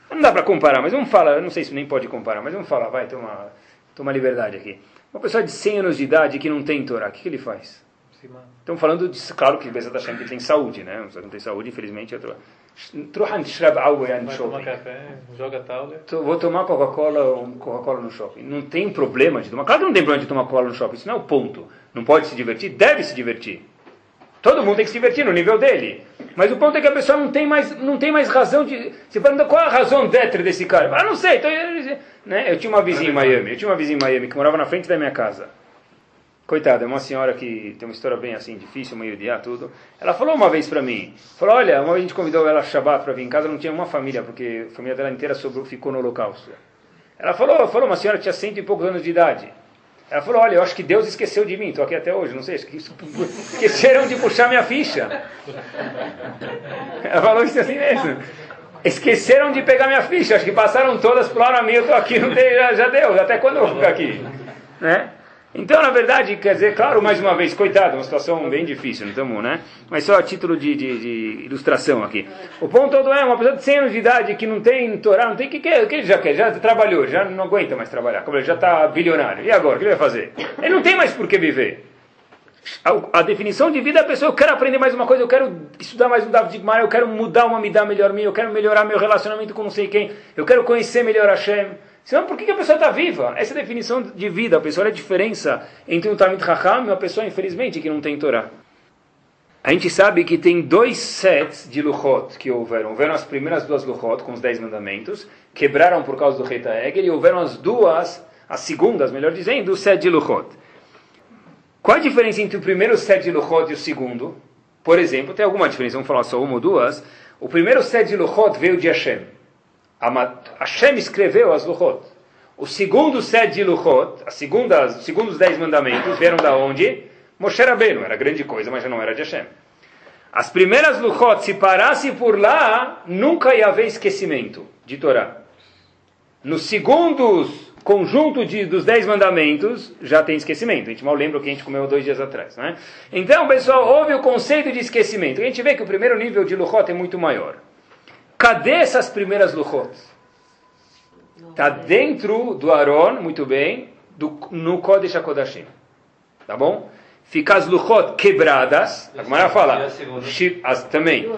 Não dá para comparar, mas vamos falar, eu não sei se nem pode comparar, mas vamos falar, vai, toma, toma liberdade aqui. Uma pessoa de cem anos de idade que não tem Torá, o que, que ele faz? Sim, estamos falando, de, claro que Bezat Hashem tem saúde, né? Se não tem saúde, infelizmente, eu tomar café, joga tal. Vou tomar Coca-Cola, um Coca-Cola no shopping. Não tem problema de tomar. Claro que não tem problema de tomar Coca-Cola no shopping. Isso não é o ponto. Não pode se divertir, deve se divertir. Todo mundo tem que se divertir no nível dele. Mas o ponto é que a pessoa não tem mais, não tem mais razão de... Você pergunta qual a razão d'être desse cara? Ah, não sei. Então, né? Eu tinha uma vizinha em Miami. Eu tinha uma vizinha em Miami que morava na frente da minha casa. Coitada, é uma senhora que tem uma história bem assim, difícil, meio odiar, tudo. Ela falou uma vez pra mim. Falou, olha, uma vez a gente convidou ela a Shabbat pra vir em casa. Não tinha uma família, porque a família dela inteira sobrou, ficou no Holocausto. Ela falou, falou, uma senhora tinha cento e poucos anos de idade. Ela falou, olha, eu acho que Deus esqueceu de mim, estou aqui até hoje, não sei, esqueceram de puxar minha ficha. Ela falou isso assim mesmo. Esqueceram de pegar minha ficha, acho que passaram todas, pularam a mim, eu estou aqui, não tem, já, já deu, até quando eu vou ficar aqui? Né? Então, na verdade, quer dizer, claro, mais uma vez, coitado, uma situação bem difícil, não estamos, né? Mas só a título de, de, de ilustração aqui. O ponto todo é, uma pessoa de cem anos de idade que não tem Torá, não tem o que, que, que ele já quer, já trabalhou, já não aguenta mais trabalhar, ele já está bilionário, e agora, o que ele vai fazer? Ele não tem mais por que viver. A, a definição de vida é a pessoa, eu quero aprender mais uma coisa, eu quero estudar mais um David Gmar, eu quero mudar uma midá melhor minha, eu quero melhorar meu relacionamento com não sei quem, eu quero conhecer melhor Hashem. Senão, por que a pessoa está viva? Essa é a definição de vida. A pessoa, olha a diferença entre um Talmid Chacham e uma pessoa, infelizmente, que não tem Torá. A gente sabe que tem dois sets de Luchot que houveram. Houveram as primeiras duas Luchot, com os dez mandamentos, quebraram por causa do Rei Taegel, e houveram as duas, as segundas, melhor dizendo, o set de Luchot. Qual a diferença entre o primeiro set de Luchot e o segundo? Por exemplo, tem alguma diferença, vamos falar só uma ou duas. O primeiro set de Luchot veio de Hashem. Hashem escreveu as Luchot. O segundo set de Luchot, as segundas, os segundos dez mandamentos, vieram da onde? Moshe Rabbeinu, era grande coisa, mas já não era de Hashem. As primeiras Luchot, se parasse por lá, nunca ia haver esquecimento de Torá. Nos segundos conjunto de, dos dez mandamentos, já tem esquecimento. A gente mal lembra o que a gente comeu dois dias atrás. Né? Então, pessoal, houve o conceito de esquecimento. A gente vê que o primeiro nível de Luchot é muito maior. Cadê essas primeiras Luchot? Está dentro do Aron, muito bem, do, no Kodesh HaKodashim. Tá bom? Fica as Luchot quebradas. A Gemara fala. As, também.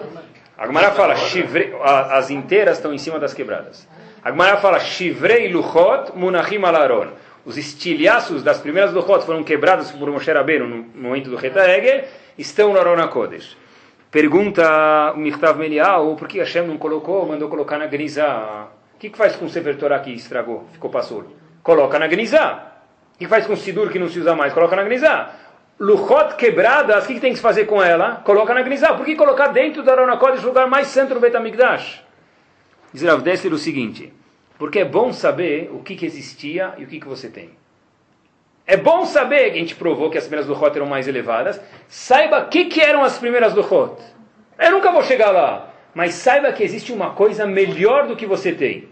A Gemara fala. Shivre, as inteiras estão em cima das quebradas. A Gemara fala. Shivrei Luchot Munachim al Aron. Os estilhaços das primeiras Luchot foram quebrados por Moshe Rabbeinu no momento do Rei Taegel. Estão no Aron HaKodesh. Pergunta o Michtav Melial, por que Hashem não colocou, mandou colocar na Gnisá? O que, que faz com o Sefer Torah que estragou, ficou passudo? Coloca na Gnisá. O que, que faz com o Sidur que não se usa mais? Coloca na Gnisá. Luchot quebradas, o que, que tem que se fazer com ela? Coloca na Gnisá. Por que colocar dentro do Aron HaKodesh o lugar mais santo do Beit HaMikdash? Diz Rav Dessler o seguinte, porque é bom saber o que, que existia e o que, que você tem. É bom saber, a gente provou que as primeiras Luchot eram mais elevadas, saiba o que, que eram as primeiras Luchot. Eu nunca vou chegar lá, mas saiba que existe uma coisa melhor do que você tem.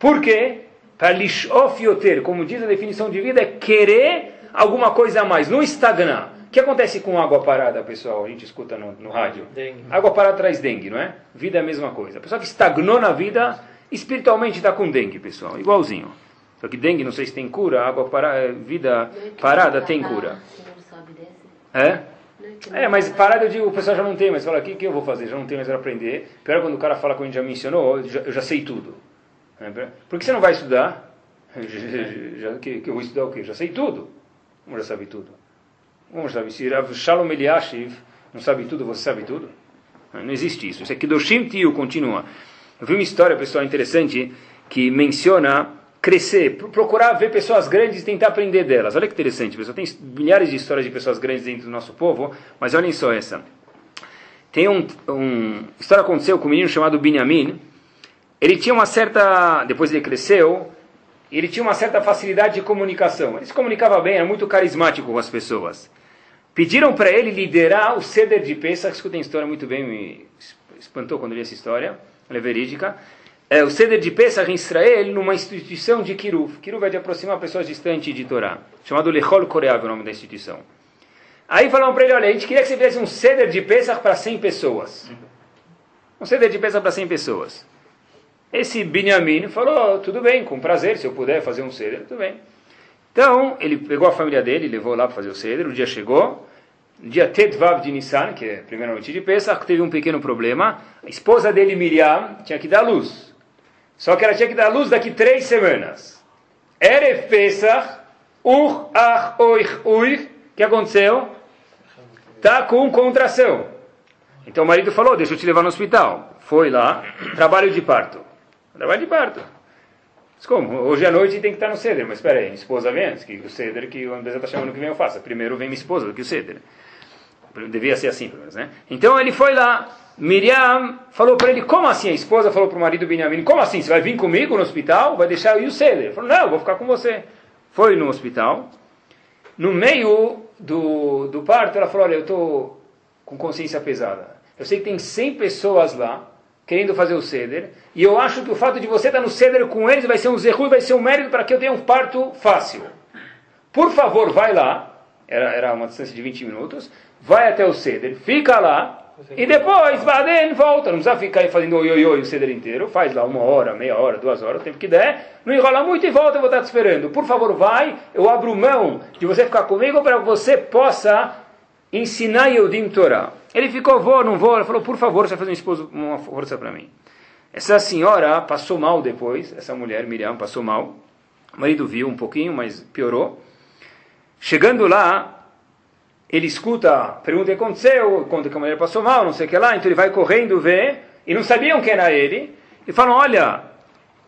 Por quê? Para lishof yoter, como diz a definição de vida, é querer alguma coisa a mais, não estagnar. O que acontece com água parada, pessoal? A gente escuta no, no rádio. Dengue. Água parada traz dengue, não é? Vida é a mesma coisa. A pessoa que estagnou na vida, espiritualmente está com dengue, pessoal, igualzinho. Só que dengue, não sei se tem cura, água parada, vida parada tem cura. É? É, mas parada eu digo, o pessoal já não tem, mas fala, o que, que eu vou fazer? Já não tem mais para aprender. Pior é quando o cara fala como a gente já mencionou, eu já, eu já sei tudo. Por que você não vai estudar? Já, já, que, que eu vou estudar o quê? Já sei tudo. Como já sabe tudo? Como já sabe? Se Shalom Eliashiv não sabe tudo, você sabe tudo? Não existe isso. Isso é Kedoshim Tiu, continua. Eu vi uma história, pessoal, interessante, que menciona... crescer, procurar ver pessoas grandes e tentar aprender delas. Olha que interessante, pessoal. Tem milhares de histórias de pessoas grandes dentro do nosso povo, mas olhem só essa. Tem um... um história aconteceu com um menino chamado Binyamin. Ele tinha uma certa... Depois ele cresceu, ele tinha uma certa facilidade de comunicação. Ele se comunicava bem, era muito carismático com as pessoas. Pediram para ele liderar o Seder de Pesach. Escutem a história muito bem, me espantou quando li essa história. Ela é verídica. É, o Seder de Pesach em Israel, numa instituição de Kiruv. Kiruv é de aproximar pessoas distantes de Torá. Chamado Lechol Koreav é o nome da instituição. Aí falaram para ele, olha, a gente queria que você fizesse um Seder de Pesach para cem pessoas. Um Seder de Pesach para cem pessoas. Esse Binyamin falou, tudo bem, com prazer, se eu puder fazer um Seder, tudo bem. Então, ele pegou a família dele, levou lá para fazer o Seder, o dia chegou... No dia Tetvav de Nissan, que é a primeira noite de Pesach, teve um pequeno problema. A esposa dele, Miriam, tinha que dar luz. Só que ela tinha que dar luz daqui três semanas. Erev Pesach, Uch, Ach, Oich, Uich. O que aconteceu? Está com contração. Então o marido falou, deixa eu te levar no hospital. Foi lá, trabalho de parto. Trabalho de parto. Mas como? Hoje à noite tem que estar no ceder. Mas espera aí, minha esposa vem antes, que o ceder que o André está chamando que vem eu faça. Primeiro vem minha esposa do que o ceder. Devia ser assim, pelo menos, né? Então ele foi lá, Miriam falou para ele, como assim? A esposa falou para o marido Benjamin, como assim? Você vai vir comigo no hospital? Vai deixar eu ir o ceder? Ele falou, não, eu vou ficar com você. Foi no hospital. No meio do, do parto, ela falou, olha, eu estou com consciência pesada. Eu sei que tem cem pessoas lá, querendo fazer o ceder, e eu acho que o fato de você estar no ceder com eles vai ser um zerru, vai ser um mérito para que eu tenha um parto fácil. Por favor, vai lá. Era, era uma distância de vinte minutos. Vai até o ceder, fica lá, e depois vai volta. Não precisa ficar fazendo oi, oi, oi o ceder inteiro. Faz lá uma hora, meia hora, duas horas, o tempo que der. Não enrola muito e volta, eu vou estar te esperando. Por favor, vai. Eu abro mão de você ficar comigo para que você possa ensinar Yehudim Torá. Ele ficou, vou, não vou. Ele falou, por favor, você vai fazer um esposo, uma força para mim. Essa senhora passou mal depois. Essa mulher, Miriam, passou mal. O marido viu um pouquinho, mas piorou. Chegando lá, ele escuta, pergunta o que aconteceu, conta que a mulher passou mal, não sei o que lá, então ele vai correndo ver, e não sabiam quem era ele, e falam, olha,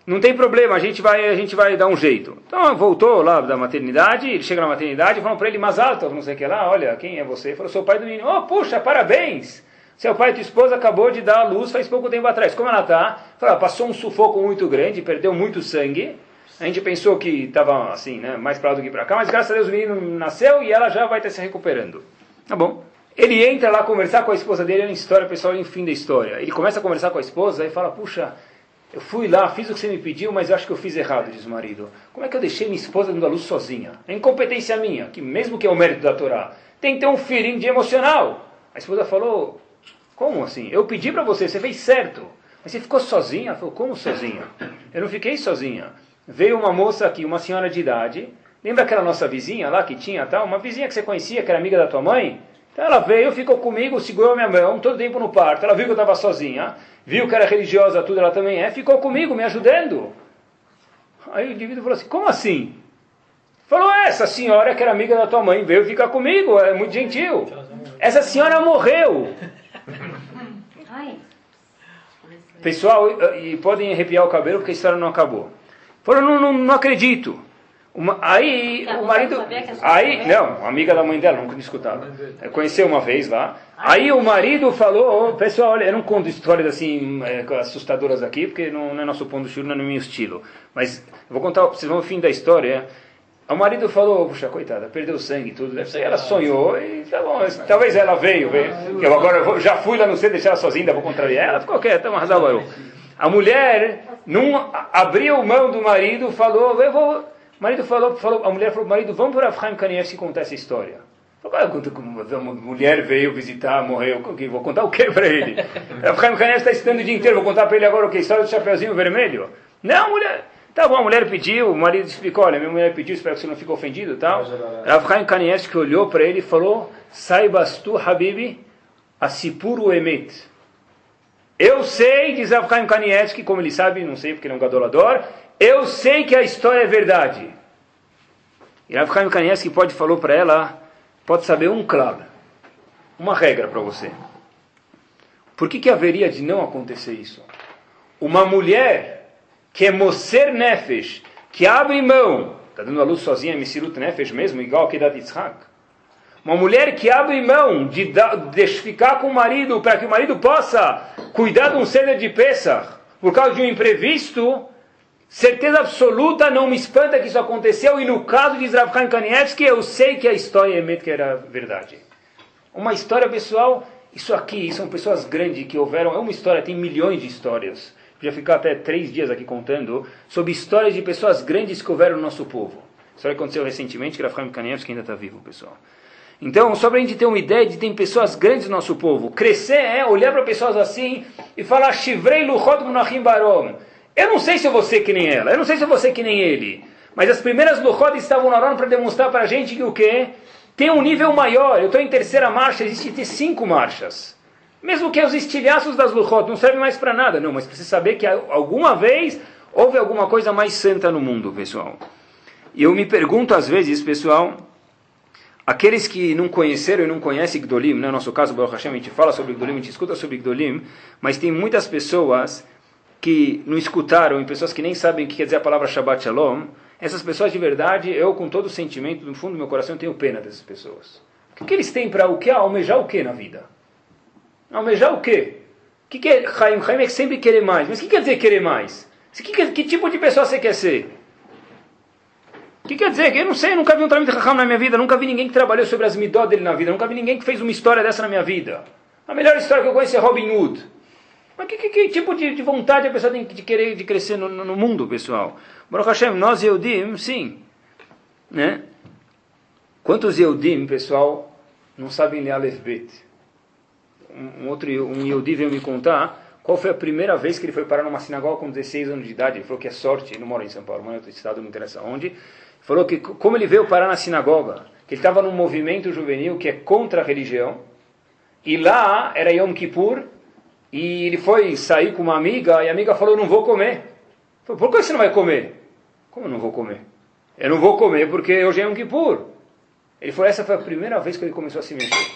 não tem problema, a gente vai, a gente vai dar um jeito. Então voltou lá da maternidade, ele chega na maternidade, e falam para ele, mas alto, não sei o que lá, olha, quem é você? Ele falou, sou o pai do menino. Oh, puxa, parabéns! Seu pai e tua esposa acabou de dar à luz faz pouco tempo atrás, como ela está? Fala, passou um sufoco muito grande, perdeu muito sangue. A gente pensou que estava assim, né, mais para lá do que para cá, mas graças a Deus o menino nasceu e ela já vai estar se recuperando. Tá bom. Ele entra lá conversar com a esposa dele, é uma história, pessoal, é um fim da história. Ele começa a conversar com a esposa e fala, puxa, eu fui lá, fiz o que você me pediu, mas eu acho que eu fiz errado, diz o marido. Como é que eu deixei minha esposa dando a luz sozinha? É incompetência minha, que mesmo que é o mérito da Torá, tem que ter um feeling de emocional. A esposa falou, como assim? Eu pedi para você, você fez certo. Mas você ficou sozinha? Ela falou, como sozinha? Eu não fiquei sozinha. Veio uma moça aqui, uma senhora de idade. Lembra aquela nossa vizinha lá que tinha tal? Uma vizinha que você conhecia, que era amiga da tua mãe? Então ela veio, ficou comigo, segurou minha mão, todo tempo no parto. Ela viu que eu estava sozinha, viu que era religiosa, tudo, ela também é, ficou comigo, me ajudando. Aí o indivíduo falou assim, como assim? Falou, essa senhora que era amiga da tua mãe veio ficar comigo, é muito gentil. Essa senhora morreu. Pessoal, e podem arrepiar o cabelo porque a história não acabou. Falou, não, não, não acredito. Uma, aí o marido... aí não, amiga da mãe dela, nunca tinha escutado. Conheceu uma vez lá. Aí o marido falou, oh, pessoal, olha, eu não conto histórias assim assustadoras aqui, porque não, não é nosso ponto de estilo, não é no meu estilo. Mas eu vou contar, vocês vão o fim da história. O marido falou, puxa, coitada, perdeu sangue e tudo. Deve ser, ela sonhou e tá bom. Talvez ela veio. veio. Eu agora eu vou, já fui lá, não sei, deixar ela sozinha, ainda vou contrariar. Ela ficou quieta, mas dá barulho. A mulher não abriu mão do marido, falou, eu vou... O marido falou, falou, a mulher falou, marido, vamos para Avraham Kanievski contar essa história. A mulher veio visitar, morreu, vou contar o que para ele? Avraham Kanievski está estudando o dia inteiro, vou contar para ele agora o que? História do Chapeuzinho Vermelho? Não, mulher... Tá bom, a mulher pediu, o marido explicou, olha, minha mulher pediu, espero que você não fique ofendido e tal. Avraham Kanievski olhou para ele e falou, saibas tu, Habibi, asipuru emet. Eu sei, diz Avraham Kanievski, como ele sabe, não sei porque ele é um gadolador, eu sei que a história é verdade. E Avraham Kanievski pode falou para ela, pode saber um claro, uma regra para você. Por que que haveria de não acontecer isso? Uma mulher que é Moser Nefesh, que abre mão, está dando a luz sozinha, Messirut Nefesh mesmo, igual que da Yitzhak. Uma mulher que abre mão de, da, de ficar com o marido para que o marido possa cuidar de um ceder de Pesach por causa de um imprevisto, certeza absoluta, não me espanta que isso aconteceu. E no caso de Avraham Kanievski, eu sei que a história é que era verdade. Uma história, pessoal, isso aqui, são pessoas grandes que houveram, é uma história, tem milhões de histórias. Eu já ficar até três dias aqui contando sobre histórias de pessoas grandes que houveram no nosso povo. A história aconteceu recentemente, que Avraham Kanievski ainda está vivo, pessoal. Então, só para a gente ter uma ideia de que tem pessoas grandes no nosso povo. Crescer é olhar para pessoas assim e falar Shivrei Luchot Munachim Barom. Eu não sei se eu vou ser que nem ela, eu não sei se eu vou ser que nem ele. Mas as primeiras Luchot estavam na hora para demonstrar para a gente que o quê? Tem um nível maior. Eu estou em terceira marcha, existem cinco marchas. Mesmo que os estilhaços das Luchot não servem mais para nada. Não, mas precisa saber que alguma vez houve alguma coisa mais santa no mundo, pessoal. E eu me pergunto às vezes, pessoal... Aqueles que não conheceram e não conhecem Gdolim, no nosso caso, Baruch Hashem, a gente fala sobre Gdolim, a gente escuta sobre Gdolim, mas tem muitas pessoas que não escutaram e pessoas que nem sabem o que quer dizer a palavra Shabbat Shalom. Essas pessoas, de verdade, eu com todo o sentimento, no fundo do meu coração, tenho pena dessas pessoas. O que eles têm para o que? Almejar o que na vida? Almejar o que? O que é Chaim? Chaim é sempre querer mais. Mas o que quer dizer querer mais? Que, que tipo de pessoa você quer ser? O que quer dizer? Eu não sei, eu nunca vi um Talmid Chacham na minha vida, nunca vi ninguém que trabalhou sobre as midot dele na vida, nunca vi ninguém que fez uma história dessa na minha vida. A melhor história que eu conheço é Robin Hood. Mas que, que, que tipo de, de vontade a pessoa tem de querer de crescer no, no mundo, pessoal? Baruch Hashem, nós Yehudim, sim. Né? Quantos Yehudim, pessoal, não sabem ler Aleph Bet? Um, um outro um Yehudi veio me contar qual foi a primeira vez que ele foi parar numa sinagoga com dezesseis anos de idade. Ele falou que é sorte, ele não mora em São Paulo, mora em outro estado, não interessa onde. Falou que como ele veio parar na sinagoga, que ele estava num movimento juvenil que é contra a religião, e lá era Yom Kippur, e ele foi sair com uma amiga, e a amiga falou, não vou comer. Falou, por que você não vai comer? Como eu não vou comer? Eu não vou comer porque hoje é Yom Kippur. Ele falou, essa foi a primeira vez que ele começou a se mexer.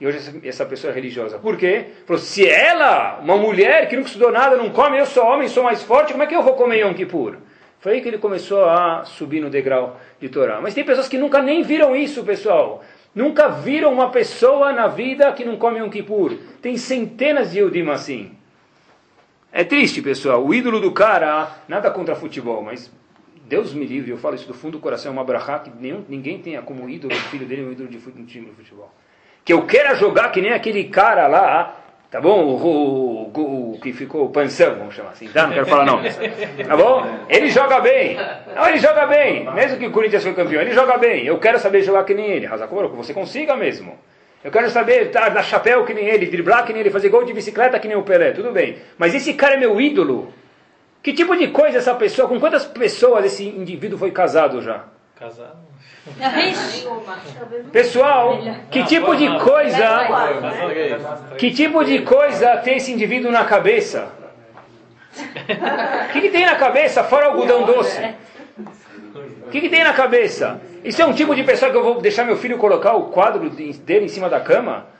E hoje essa pessoa é religiosa. Por quê? Falou, se ela, uma mulher que nunca estudou nada, não come, eu sou homem, sou mais forte, como é que eu vou comer Yom Kippur? Foi aí que ele começou a subir no degrau de Torá. Mas tem pessoas que nunca nem viram isso, pessoal. Nunca viram uma pessoa na vida que não come Yom Kippur. Tem centenas de Yehudim assim. É triste, pessoal. O ídolo do cara, nada contra futebol, mas Deus me livre, eu falo isso do fundo do coração, é uma brachá que nenhum, ninguém tenha como ídolo, o filho dele é um ídolo de um time de futebol. Que eu queira jogar que nem aquele cara lá, tá bom? O, o, o que ficou o Pansão, vamos chamar assim, tá? Não quero falar nomes. Tá bom? Ele joga bem. Não, ele joga bem. Mesmo que o Corinthians foi campeão, ele joga bem. Eu quero saber jogar que nem ele. Razakoro, que você consiga mesmo. Eu quero saber tá, dar chapéu que nem ele, driblar que nem ele, fazer gol de bicicleta que nem o Pelé. Tudo bem. Mas esse cara é meu ídolo. Que tipo de coisa essa pessoa, com quantas pessoas esse indivíduo foi casado já? Casado? Pessoal, que tipo de coisa que tipo de coisa tem esse indivíduo na cabeça? O que, que tem na cabeça fora algodão doce? O que, que tem na cabeça? Isso é um tipo de pessoa que eu vou deixar meu filho colocar o quadro dele em cima da cama?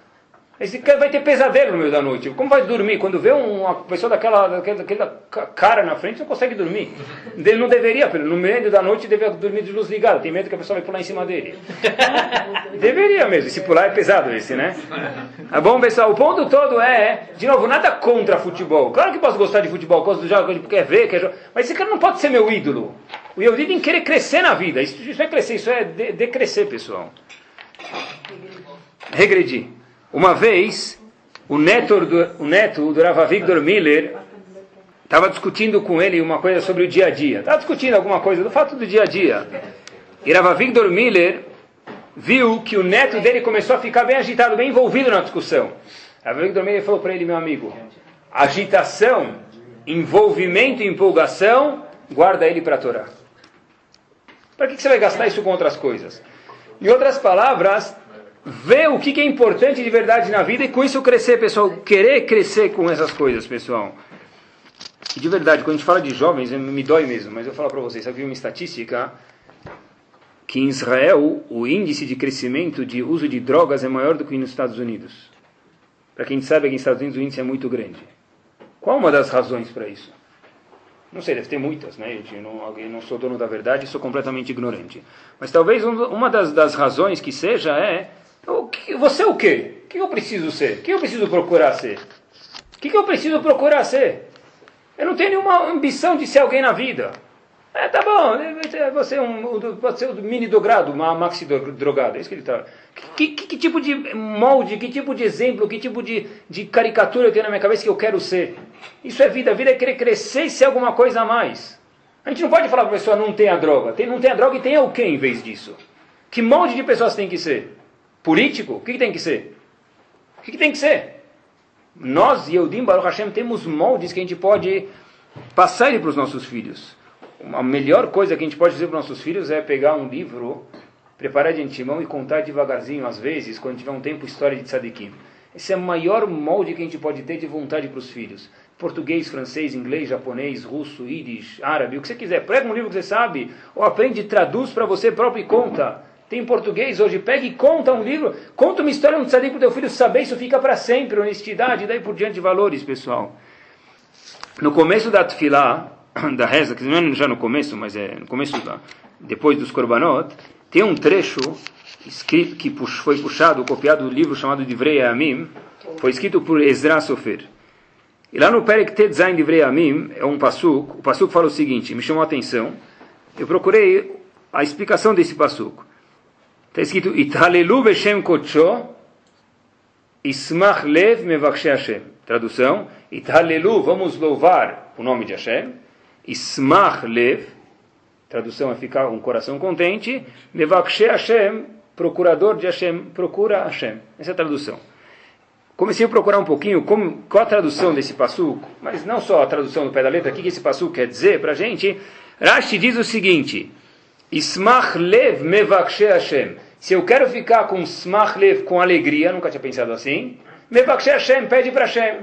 Esse cara vai ter pesadelo no meio da noite. Como vai dormir? Quando vê uma pessoa daquela, daquela, daquela cara na frente, não consegue dormir. Não deveria, no meio da noite, deveria dormir de luz ligada. Tem medo que a pessoa vai pular em cima dele. Deveria mesmo. Se pular é pesado esse, né? Tá bom, pessoal? O ponto todo é, de novo, nada contra futebol. Claro que posso gostar de futebol, gosto de jogo, quer ver, quer jogar. Mas esse cara não pode ser meu ídolo. O Yehudi tem que querer crescer na vida. Isso não é crescer, isso é decrescer, pessoal. Regredir. Uma vez, o neto, o neto do Rav Avigdor Miller estava discutindo com ele uma coisa sobre o dia a dia. Estava discutindo alguma coisa do fato do dia a dia. E Rav Avigdor Miller viu que o neto dele começou a ficar bem agitado, bem envolvido na discussão. Rav Avigdor Miller falou para ele, meu amigo, agitação, envolvimento e empolgação, guarda ele para a Torá. Para que você vai gastar isso com outras coisas? Em outras palavras, ver o que é importante de verdade na vida e com isso crescer, pessoal. Querer crescer com essas coisas, pessoal. De verdade, quando a gente fala de jovens, me dói mesmo, mas eu falo para vocês, havia uma estatística que em Israel o índice de crescimento de uso de drogas é maior do que nos Estados Unidos. Para quem sabe, aqui nos Estados Unidos o índice é muito grande. Qual uma das razões para isso? Não sei, deve ter muitas, né? Eu não, eu não sou dono da verdade, sou completamente ignorante. Mas talvez uma das, das razões que seja é você é o quê? O que eu preciso ser? O que eu preciso procurar ser? O que eu preciso procurar ser? Eu não tenho nenhuma ambição de ser alguém na vida. É, tá bom, você é um, pode ser um mini drogado, uma maxi drogada. É isso que ele está. Que, que, que tipo de molde, que tipo de exemplo, que tipo de, de caricatura eu tenho na minha cabeça que eu quero ser? Isso é vida. A vida é querer crescer e ser alguma coisa a mais. A gente não pode falar para a pessoa não tem a droga. Tem, não tem a droga e tem o quê em vez disso? Que molde de pessoas tem que ser? Político? O que, que tem que ser? O que, que tem que ser? Nós, Yehudim Baruch Hashem, temos moldes que a gente pode passar ele para os nossos filhos. A melhor coisa que a gente pode dizer para os nossos filhos é pegar um livro, preparar de antemão e contar devagarzinho, às vezes, quando tiver um tempo, história de tzadikim. Esse é o maior molde que a gente pode ter de vontade para os filhos. Português, francês, inglês, japonês, russo, ídish, árabe, o que você quiser. Prega um livro que você sabe, ou aprende, traduz para você próprio e conta. Tem em português hoje, pega e conta um livro, conta uma história, não precisa para o teu filho saber, isso fica para sempre, honestidade, daí por diante de valores, pessoal. No começo da tefilá, da reza, que não é já no começo, mas é no começo, da, depois dos korbanot, tem um trecho escrito que foi puxado, copiado do livro chamado Divrei Amim, foi escrito por Ezra Sofer. E lá no Perek Tetzain Divrei Amim, é um passuco, o passuco fala o seguinte, me chamou a atenção, eu procurei a explicação desse passuco. Está escrito, Ithalelu Beshem Kotsho, Ismach Lev Mevachshe Hashem. Tradução, Ithalelu, vamos louvar o nome de Hashem. Ismach Lev, tradução é ficar um coração contente. Mevachshe Hashem, procurador de Hashem, procura Hashem. Essa é a tradução. Comecei a procurar um pouquinho como, qual a tradução desse passuco, mas não só a tradução do pé da letra, o que esse passuco quer dizer para a gente. Rashi diz o seguinte, Ismach Lev Mevachshe Hashem. Se eu quero ficar com smach lev, com alegria, nunca tinha pensado assim, Mevachshe Hashem, pede para Hashem.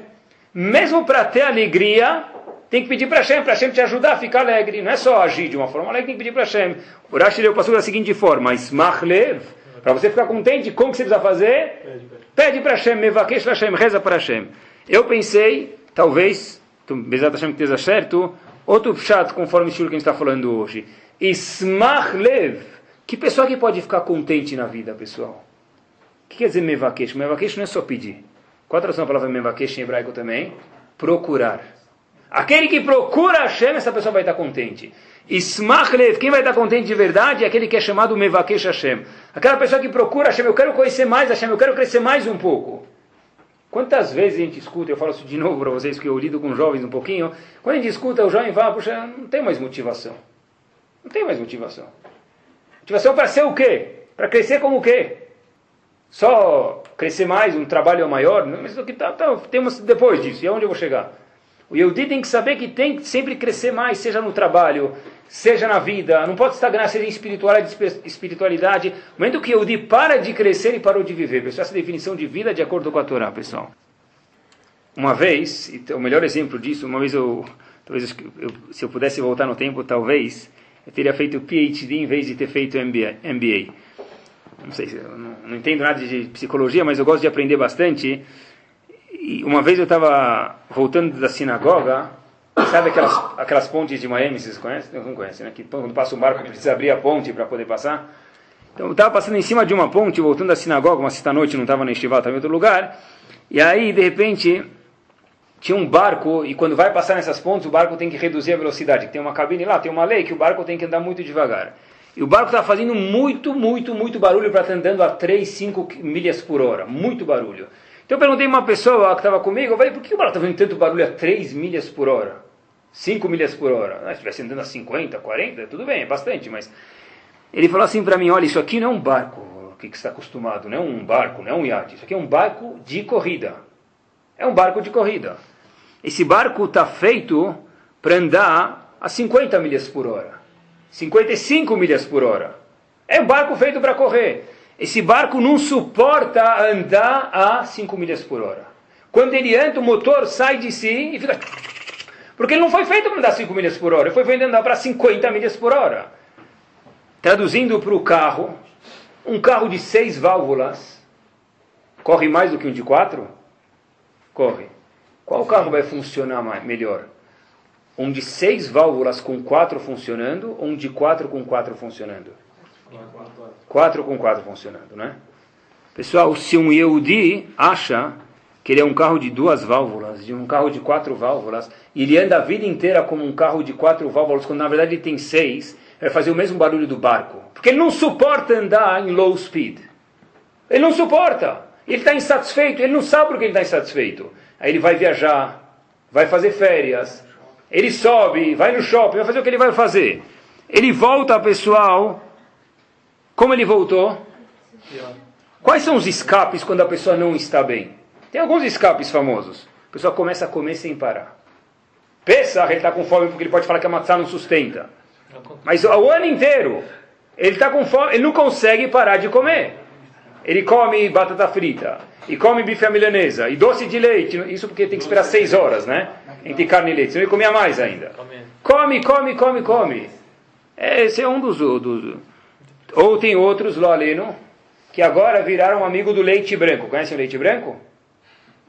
Mesmo para ter alegria, tem que pedir para Hashem, para Hashem te ajudar a ficar alegre. Não é só agir de uma forma alegre, tem que pedir para Hashem. O Rashi leu o passuco da seguinte forma, smach lev, para você ficar contente, como que você precisa fazer? Pede para Hashem, Mevachshe Hashem, reza para Hashem. Eu pensei, talvez, Bezat Hashem que esteja certo, outro pshat, conforme o estilo que a gente está falando hoje, smach lev. Que pessoa que pode ficar contente na vida, pessoal? O que quer dizer mevakesh? Mevakesh não é só pedir. Qual a tradução da palavra mevakesh em hebraico também? Procurar. Aquele que procura Hashem, essa pessoa vai estar contente. Ismach lev, quem vai estar contente de verdade é aquele que é chamado mevakesh Hashem. Aquela pessoa que procura Hashem, eu quero conhecer mais Hashem, eu quero crescer mais um pouco. Quantas vezes a gente escuta, eu falo isso de novo para vocês, que eu lido com jovens um pouquinho, quando a gente escuta, o jovem fala, puxa, não tem mais motivação. Não tem mais motivação. Motivação para ser o quê? Para crescer como o quê? Só crescer mais, um trabalho maior? Mas o que tá, tá, temos depois disso, e aonde eu vou chegar? O Yehudi tem que saber que tem que sempre crescer mais, seja no trabalho, seja na vida. Não pode estagnar, seja em espiritualidade. No momento que o Yehudi para de crescer e parou de viver. Pessoal, essa definição de vida é de acordo com a Torá, pessoal. Uma vez, o melhor exemplo disso, uma vez eu, talvez eu, se eu pudesse voltar no tempo, talvez... eu teria feito P H D em vez de ter feito M B A. Não sei, eu não, não entendo nada de psicologia, mas eu gosto de aprender bastante. E uma vez eu estava voltando da sinagoga, sabe aquelas, aquelas pontes de Miami, vocês conhecem? Não, não conhecem, né? Que quando passa o barco precisa abrir a ponte para poder passar. Então eu estava passando em cima de uma ponte, voltando da sinagoga, uma sexta-noite, não estava na Estival, estava em outro lugar. E aí, de repente... tinha um barco, e quando vai passar nessas pontes, o barco tem que reduzir a velocidade. Tem uma cabine lá, tem uma lei que o barco tem que andar muito devagar. E o barco estava fazendo muito, muito, muito barulho para estar andando a três, cinco milhas por hora. Muito barulho. Então eu perguntei a uma pessoa que estava comigo, eu falei, por que o barco está fazendo tanto barulho a três milhas por hora? cinco milhas por hora? Ah, se estivesse andando a cinquenta, quarenta, tudo bem, é bastante, mas... ele falou assim para mim, olha, isso aqui não é um barco que está acostumado, não é um barco, não é um iate. Isso aqui é um barco de corrida. É um barco de corrida. Esse barco está feito para andar a cinquenta milhas por hora. cinquenta e cinco milhas por hora. É um barco feito para correr. Esse barco não suporta andar a cinco milhas por hora. Quando ele anda, o motor sai de si e fica... porque ele não foi feito para andar cinco milhas por hora. Ele foi feito para andar para cinquenta milhas por hora. Traduzindo para o carro, um carro de seis válvulas corre mais do que um de quatro? Corre. Qual carro vai funcionar mais, melhor? Um de seis válvulas com quatro funcionando ou um de quatro com quatro funcionando? quatro com quatro funcionando, né? Pessoal, se um Yehudi acha que ele é um carro de duas válvulas, de um carro de quatro válvulas, e ele anda a vida inteira como um carro de quatro válvulas, quando na verdade ele tem seis, vai fazer o mesmo barulho do barco. Porque ele não suporta andar em low speed. Ele não suporta. Ele está insatisfeito. Ele não sabe por que ele está insatisfeito. Aí ele vai viajar, vai fazer férias, ele sobe, vai no shopping, vai fazer o que ele vai fazer. Ele volta, pessoal, como ele voltou? Quais são os escapes quando a pessoa não está bem? Tem alguns escapes famosos. A pessoa começa a comer sem parar. Pensa, ele está com fome porque ele pode falar que a matzá não sustenta. Mas o ano inteiro, ele está com fome, ele não consegue parar de comer. Ele come batata frita, e come bife à milanesa, e doce de leite, isso porque tem que esperar seis horas, né? Entre carne e leite, senão ele comia mais ainda. Come, come, come, come. Esse é um dos... dos... Ou tem outros, Lolino, que agora viraram amigo do leite branco. Conhecem o leite branco?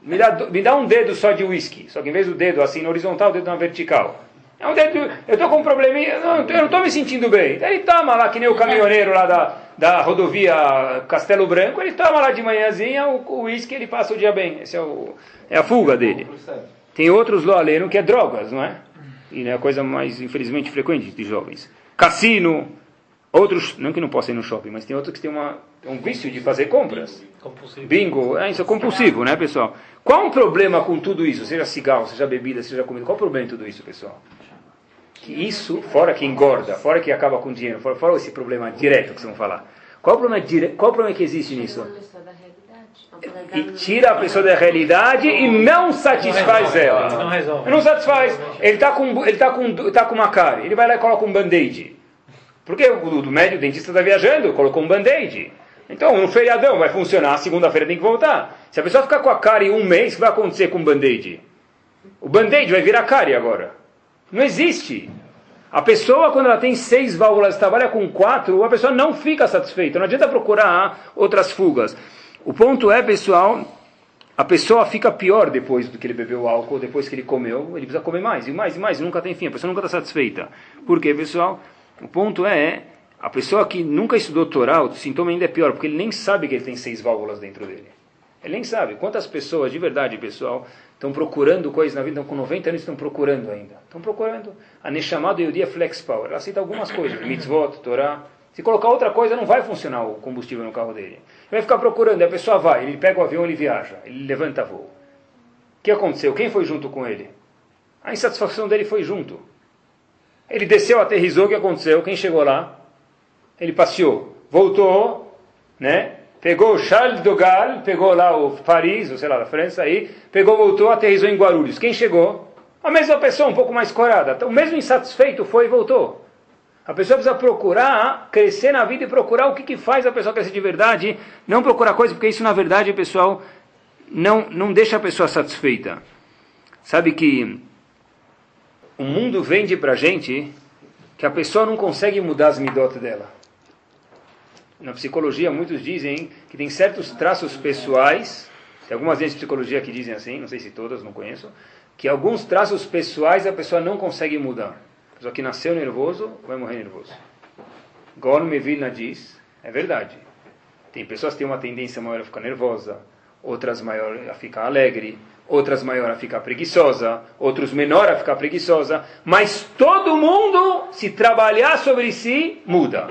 Me dá, me dá um dedo só de uísque. Só que em vez do dedo assim, na horizontal, o dedo na vertical. É um dedo, eu estou com um probleminha, não, eu não estou me sentindo bem. Então, ele toma lá, que nem o caminhoneiro lá da, da rodovia Castelo Branco, ele toma lá de manhãzinha o uísque, ele passa o dia bem. Essa é, o, é a fuga dele. Tem outros Lolino que é drogas, não é? E é a coisa mais, infelizmente, frequente de jovens. Cassino, outros, não que não possa ir no shopping, mas tem outros que tem uma, um vício de fazer compras. Compulsivo. Bingo, é, isso é compulsivo, né, pessoal? Qual o problema com tudo isso? Seja cigarro, seja bebida, seja comida, qual o problema em tudo isso, pessoal? Que isso, fora que engorda, fora que acaba com dinheiro, fora, fora esse problema direto que vocês vão falar. Qual o problema, dire... qual o problema que existe nisso? E tira a pessoa da realidade e não satisfaz ela. Não resolve. Não satisfaz. Ele está com, ele tá com, tá com uma cara. Ele vai lá e coloca um band-aid. Porque o do médico, o dentista está viajando, colocou um band-aid. Então, no feriadão vai funcionar, segunda-feira tem que voltar. Se a pessoa ficar com a cárie um mês, o que vai acontecer com o band-aid? O band-aid vai virar cárie agora. Não existe. A pessoa, quando ela tem seis válvulas e trabalha com quatro, a pessoa não fica satisfeita. Não adianta procurar outras fugas. O ponto é, pessoal, a pessoa fica pior depois do que ele bebeu álcool, depois que ele comeu, ele precisa comer mais, e mais, e mais, nunca tem fim, a pessoa nunca está satisfeita. Por quê, pessoal? O ponto é, a pessoa que nunca estudou Torá, o sintoma ainda é pior, porque ele nem sabe que ele tem seis válvulas dentro dele. Ele nem sabe. Quantas pessoas, de verdade, pessoal, estão procurando coisas na vida, estão com noventa anos, estão procurando ainda. Estão procurando. A Neshama do Yehudi Flex Power, ela aceita algumas coisas, mitzvot, Torá. Se colocar outra coisa, não vai funcionar o combustível no carro dele. Ele vai ficar procurando, a pessoa vai, ele pega o avião, ele viaja, ele levanta voo. O que aconteceu? Quem foi junto com ele? A insatisfação dele foi junto. Ele desceu, aterrissou, o que aconteceu? Quem chegou lá? Ele passeou, voltou, né? Pegou o Charles de Gaulle, pegou lá o Paris, ou sei lá, da França, aí, pegou, voltou, aterrissou em Guarulhos. Quem chegou? A mesma pessoa, um pouco mais corada. O mesmo insatisfeito foi e voltou. A pessoa precisa procurar crescer na vida e procurar o que, que faz a pessoa crescer de verdade. Não procurar coisas, porque isso, na verdade, pessoal, não, não deixa a pessoa satisfeita. Sabe que o mundo vende pra gente que a pessoa não consegue mudar as midot dela. Na psicologia, muitos dizem que tem certos traços pessoais, tem algumas vezes de psicologia que dizem assim, não sei se todas, não conheço, que alguns traços pessoais a pessoa não consegue mudar. Só que nasceu nervoso, vai morrer nervoso. Gordon Mevilna diz, é verdade. Tem pessoas que têm uma tendência maior a ficar nervosa, outras maior a ficar alegre, outras maior a ficar preguiçosa, outros menor a ficar preguiçosa, mas todo mundo, se trabalhar sobre si, muda.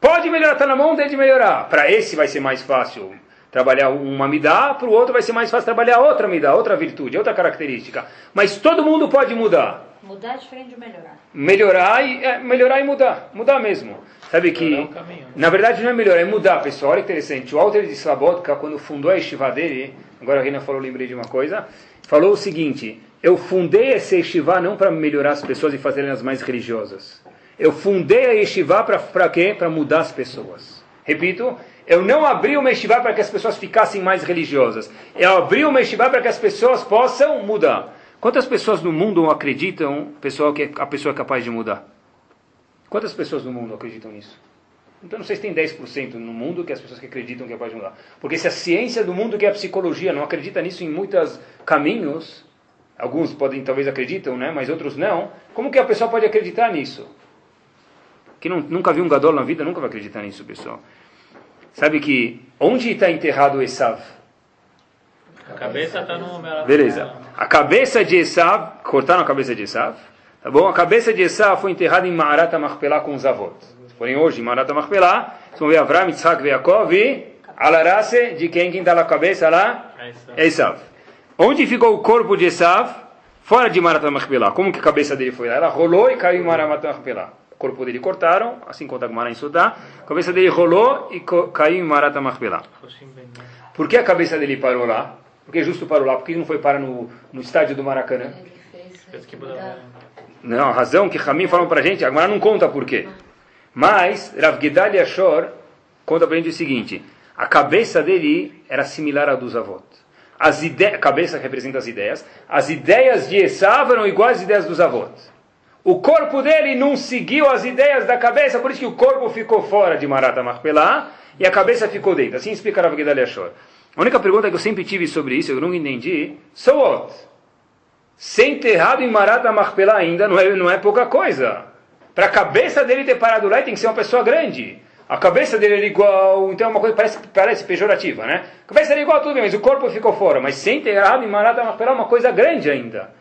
Pode melhorar, está na mão dele de melhorar. Para esse vai ser mais fácil trabalhar uma midá, para o outro vai ser mais fácil trabalhar outra midá, outra virtude, outra característica. Mas todo mundo pode mudar. Mudar é diferente de melhorar. Melhorar e, é, melhorar e mudar. Mudar mesmo. Sabe que, um caminho, né? Na verdade, não é melhorar, é mudar, pessoal. Olha que interessante. O Alter de Slabotka, quando fundou a yeshivá dele, agora a Reina falou, lembrei de uma coisa, falou o seguinte: eu fundei essa yeshivá não para melhorar as pessoas e fazer elas mais religiosas. Eu fundei a yeshivá para quê? Para mudar as pessoas. Repito, eu não abri uma yeshivá para que as pessoas ficassem mais religiosas. Eu abri uma yeshivá para que as pessoas possam mudar. Quantas pessoas no mundo acreditam, pessoal, que a pessoa é capaz de mudar? Quantas pessoas no mundo acreditam nisso? Então não sei se tem dez por cento no mundo que as pessoas que acreditam que é capaz de mudar. Porque se a ciência do mundo, que é a psicologia, não acredita nisso em muitos caminhos, alguns podem, talvez acreditam, né? Mas outros não, como que a pessoa pode acreditar nisso? Quem não, nunca viu um gadol na vida nunca vai acreditar nisso, pessoal. Sabe que onde está enterrado o Esav? A cabeça está no... Beleza. A cabeça de Esav, cortaram a cabeça de Esav, tá bom? A cabeça de Esav foi enterrada em Maarat HaMachpelah com os avós. Porém, hoje, em Maarat HaMachpelah, vocês vão ver Avram, Yitzhak, Yaakov e Alarasse, de quem quem está na cabeça lá? É Esav. Onde ficou o corpo de Esav? Fora de Maarat HaMachpelah. Como que a cabeça dele foi lá? Ela rolou e caiu em Maarat HaMachpelah. O corpo dele cortaram, assim conta a Gemara em Sodá, a cabeça dele rolou e caiu em Maarat HaMachpelah. Por que a cabeça dele parou lá? Porque justo parou lá, porque ele não foi parar no, no estádio do Maracanã. Não, a razão que Ramim falou pra gente, agora não conta por quê. Mas Rav Gedalia Shor conta pra gente o seguinte: a cabeça dele era similar à dos avós. As ideias, a cabeça representa as ideias, as ideias de Esav eram iguais às ideias dos avós. O corpo dele não seguiu as ideias da cabeça, por isso que o corpo ficou fora de Marat HaMachpelah e a cabeça ficou dentro. Assim explica Rav Gedalia Shor. A única pergunta que eu sempre tive sobre isso, eu nunca entendi, so what? Ser enterrado em Marat HaMachpelah ainda não é, não é pouca coisa. Para a cabeça dele ter parado lá, tem que ser uma pessoa grande. A cabeça dele era igual, então é uma coisa que parece, parece pejorativa, né? A cabeça era igual, tudo bem, mas o corpo ficou fora. Mas ser enterrado em Marat HaMachpelah é uma coisa grande ainda.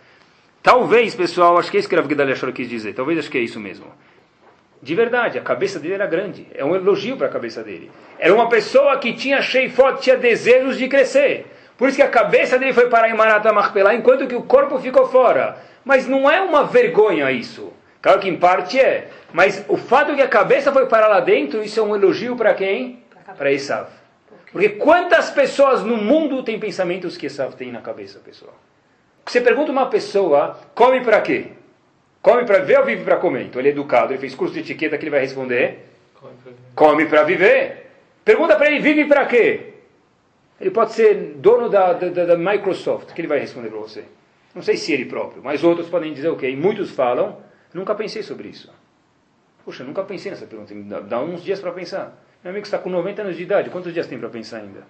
Talvez, pessoal, acho que é isso que Rav Gedalia Shor quis dizer. Talvez acho que é isso mesmo. De verdade, a cabeça dele era grande. É um elogio para a cabeça dele. Era uma pessoa que tinha sheifot, tinha desejos de crescer. Por isso que a cabeça dele foi parar em Marat HaMachpelah, enquanto que o corpo ficou fora. Mas não é uma vergonha isso. Claro que em parte é. Mas o fato que a cabeça foi parar lá dentro, isso é um elogio para quem? Para Esav. Porque quantas pessoas no mundo têm pensamentos que Esav tem na cabeça, pessoal? Você pergunta uma pessoa, come para quê? Come para viver ou vive para comer? Então ele é educado, ele fez curso de etiqueta, que ele vai responder? Come para viver. viver. Pergunta para ele, vive para quê? Ele pode ser dono da, da, da Microsoft, que ele vai responder para você? Não sei se ele próprio, mas outros podem dizer o quê? E muitos falam, nunca pensei sobre isso. Puxa, nunca pensei nessa pergunta, dá uns dias para pensar. Meu amigo está com noventa anos de idade, quantos dias tem para pensar ainda?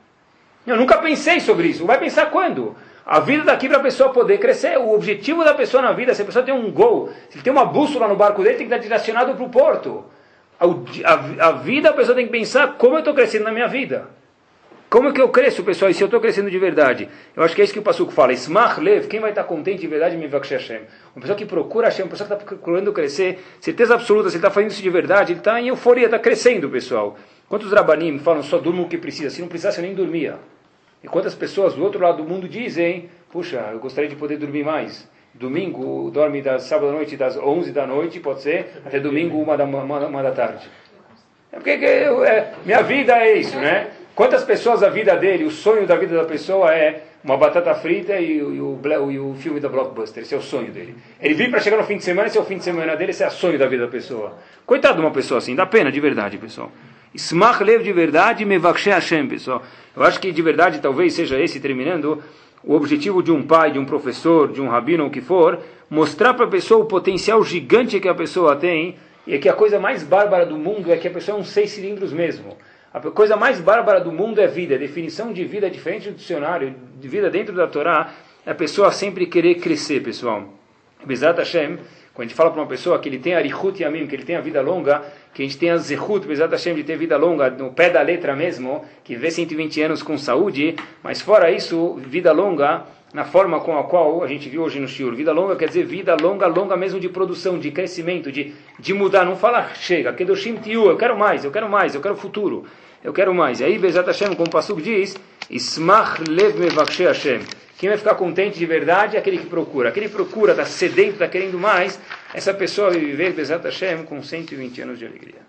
Eu nunca pensei sobre isso. Vai pensar quando? A vida daqui para a pessoa poder crescer. O objetivo da pessoa na vida, se a pessoa tem um gol, se tem uma bússola no barco dele, tem que estar direcionado para o porto. A, a, a vida, a pessoa tem que pensar como eu estou crescendo na minha vida. Como é que eu cresço, pessoal? E se eu estou crescendo de verdade? Eu acho que é isso que o Passuco fala. Ismach Lev, quem vai estar contente de verdade, Mivaksh Hashem. Uma pessoa que procura Hashem, uma pessoa que está procurando crescer, certeza absoluta, se ele está fazendo isso de verdade, ele está em euforia, está crescendo, pessoal. Quantos rabanim falam, só durmo o que precisa, se não precisasse eu nem dormia. E quantas pessoas do outro lado do mundo dizem, puxa, eu gostaria de poder dormir mais. Domingo, dorme da sábado à noite das onze da noite, pode ser, até domingo, uma da, uma, uma da tarde. É porque eu, é, minha vida é isso, né? Quantas pessoas a vida dele, o sonho da vida da pessoa é uma batata frita e, e, o, e o filme da Blockbuster, esse é o sonho dele. Ele vive para chegar no fim de semana, esse é o fim de semana dele, esse é o sonho da vida da pessoa. Coitado de uma pessoa assim, dá pena de verdade, pessoal. Ismach Lev de verdade, Mevakshe Hashem, pessoal. Eu acho que de verdade talvez seja esse, terminando, o objetivo de um pai, de um professor, de um rabino, ou o que for, mostrar para a pessoa o potencial gigante que a pessoa tem, e é que a coisa mais bárbara do mundo é que a pessoa é uns seis cilindros mesmo. A coisa mais bárbara do mundo é vida. A definição de vida é diferente do dicionário, de vida dentro da Torá, é a pessoa sempre querer crescer, pessoal. Bezat Hashem, quando a gente fala para uma pessoa que ele tem Arichut Yamim, que ele tem a vida longa, que a gente tem a Zehut, Bezat Hashem, de ter vida longa, no pé da letra mesmo, que vê cento e vinte anos com saúde, mas fora isso, vida longa, na forma com a qual a gente viu hoje no Shiur, vida longa quer dizer vida longa, longa mesmo de produção, de crescimento, de, de mudar, não falar, chega, Kedoshim Tiu, eu quero mais, eu quero mais, eu quero futuro, eu quero mais. E aí Bezat Hashem, como o Passuco diz, Ismach Lev Mevakshe Hashem. Quem vai ficar contente de verdade é aquele que procura. Aquele que procura, está sedento, está querendo mais, essa pessoa vai viver Bezat Hashem com cento e vinte anos de alegria.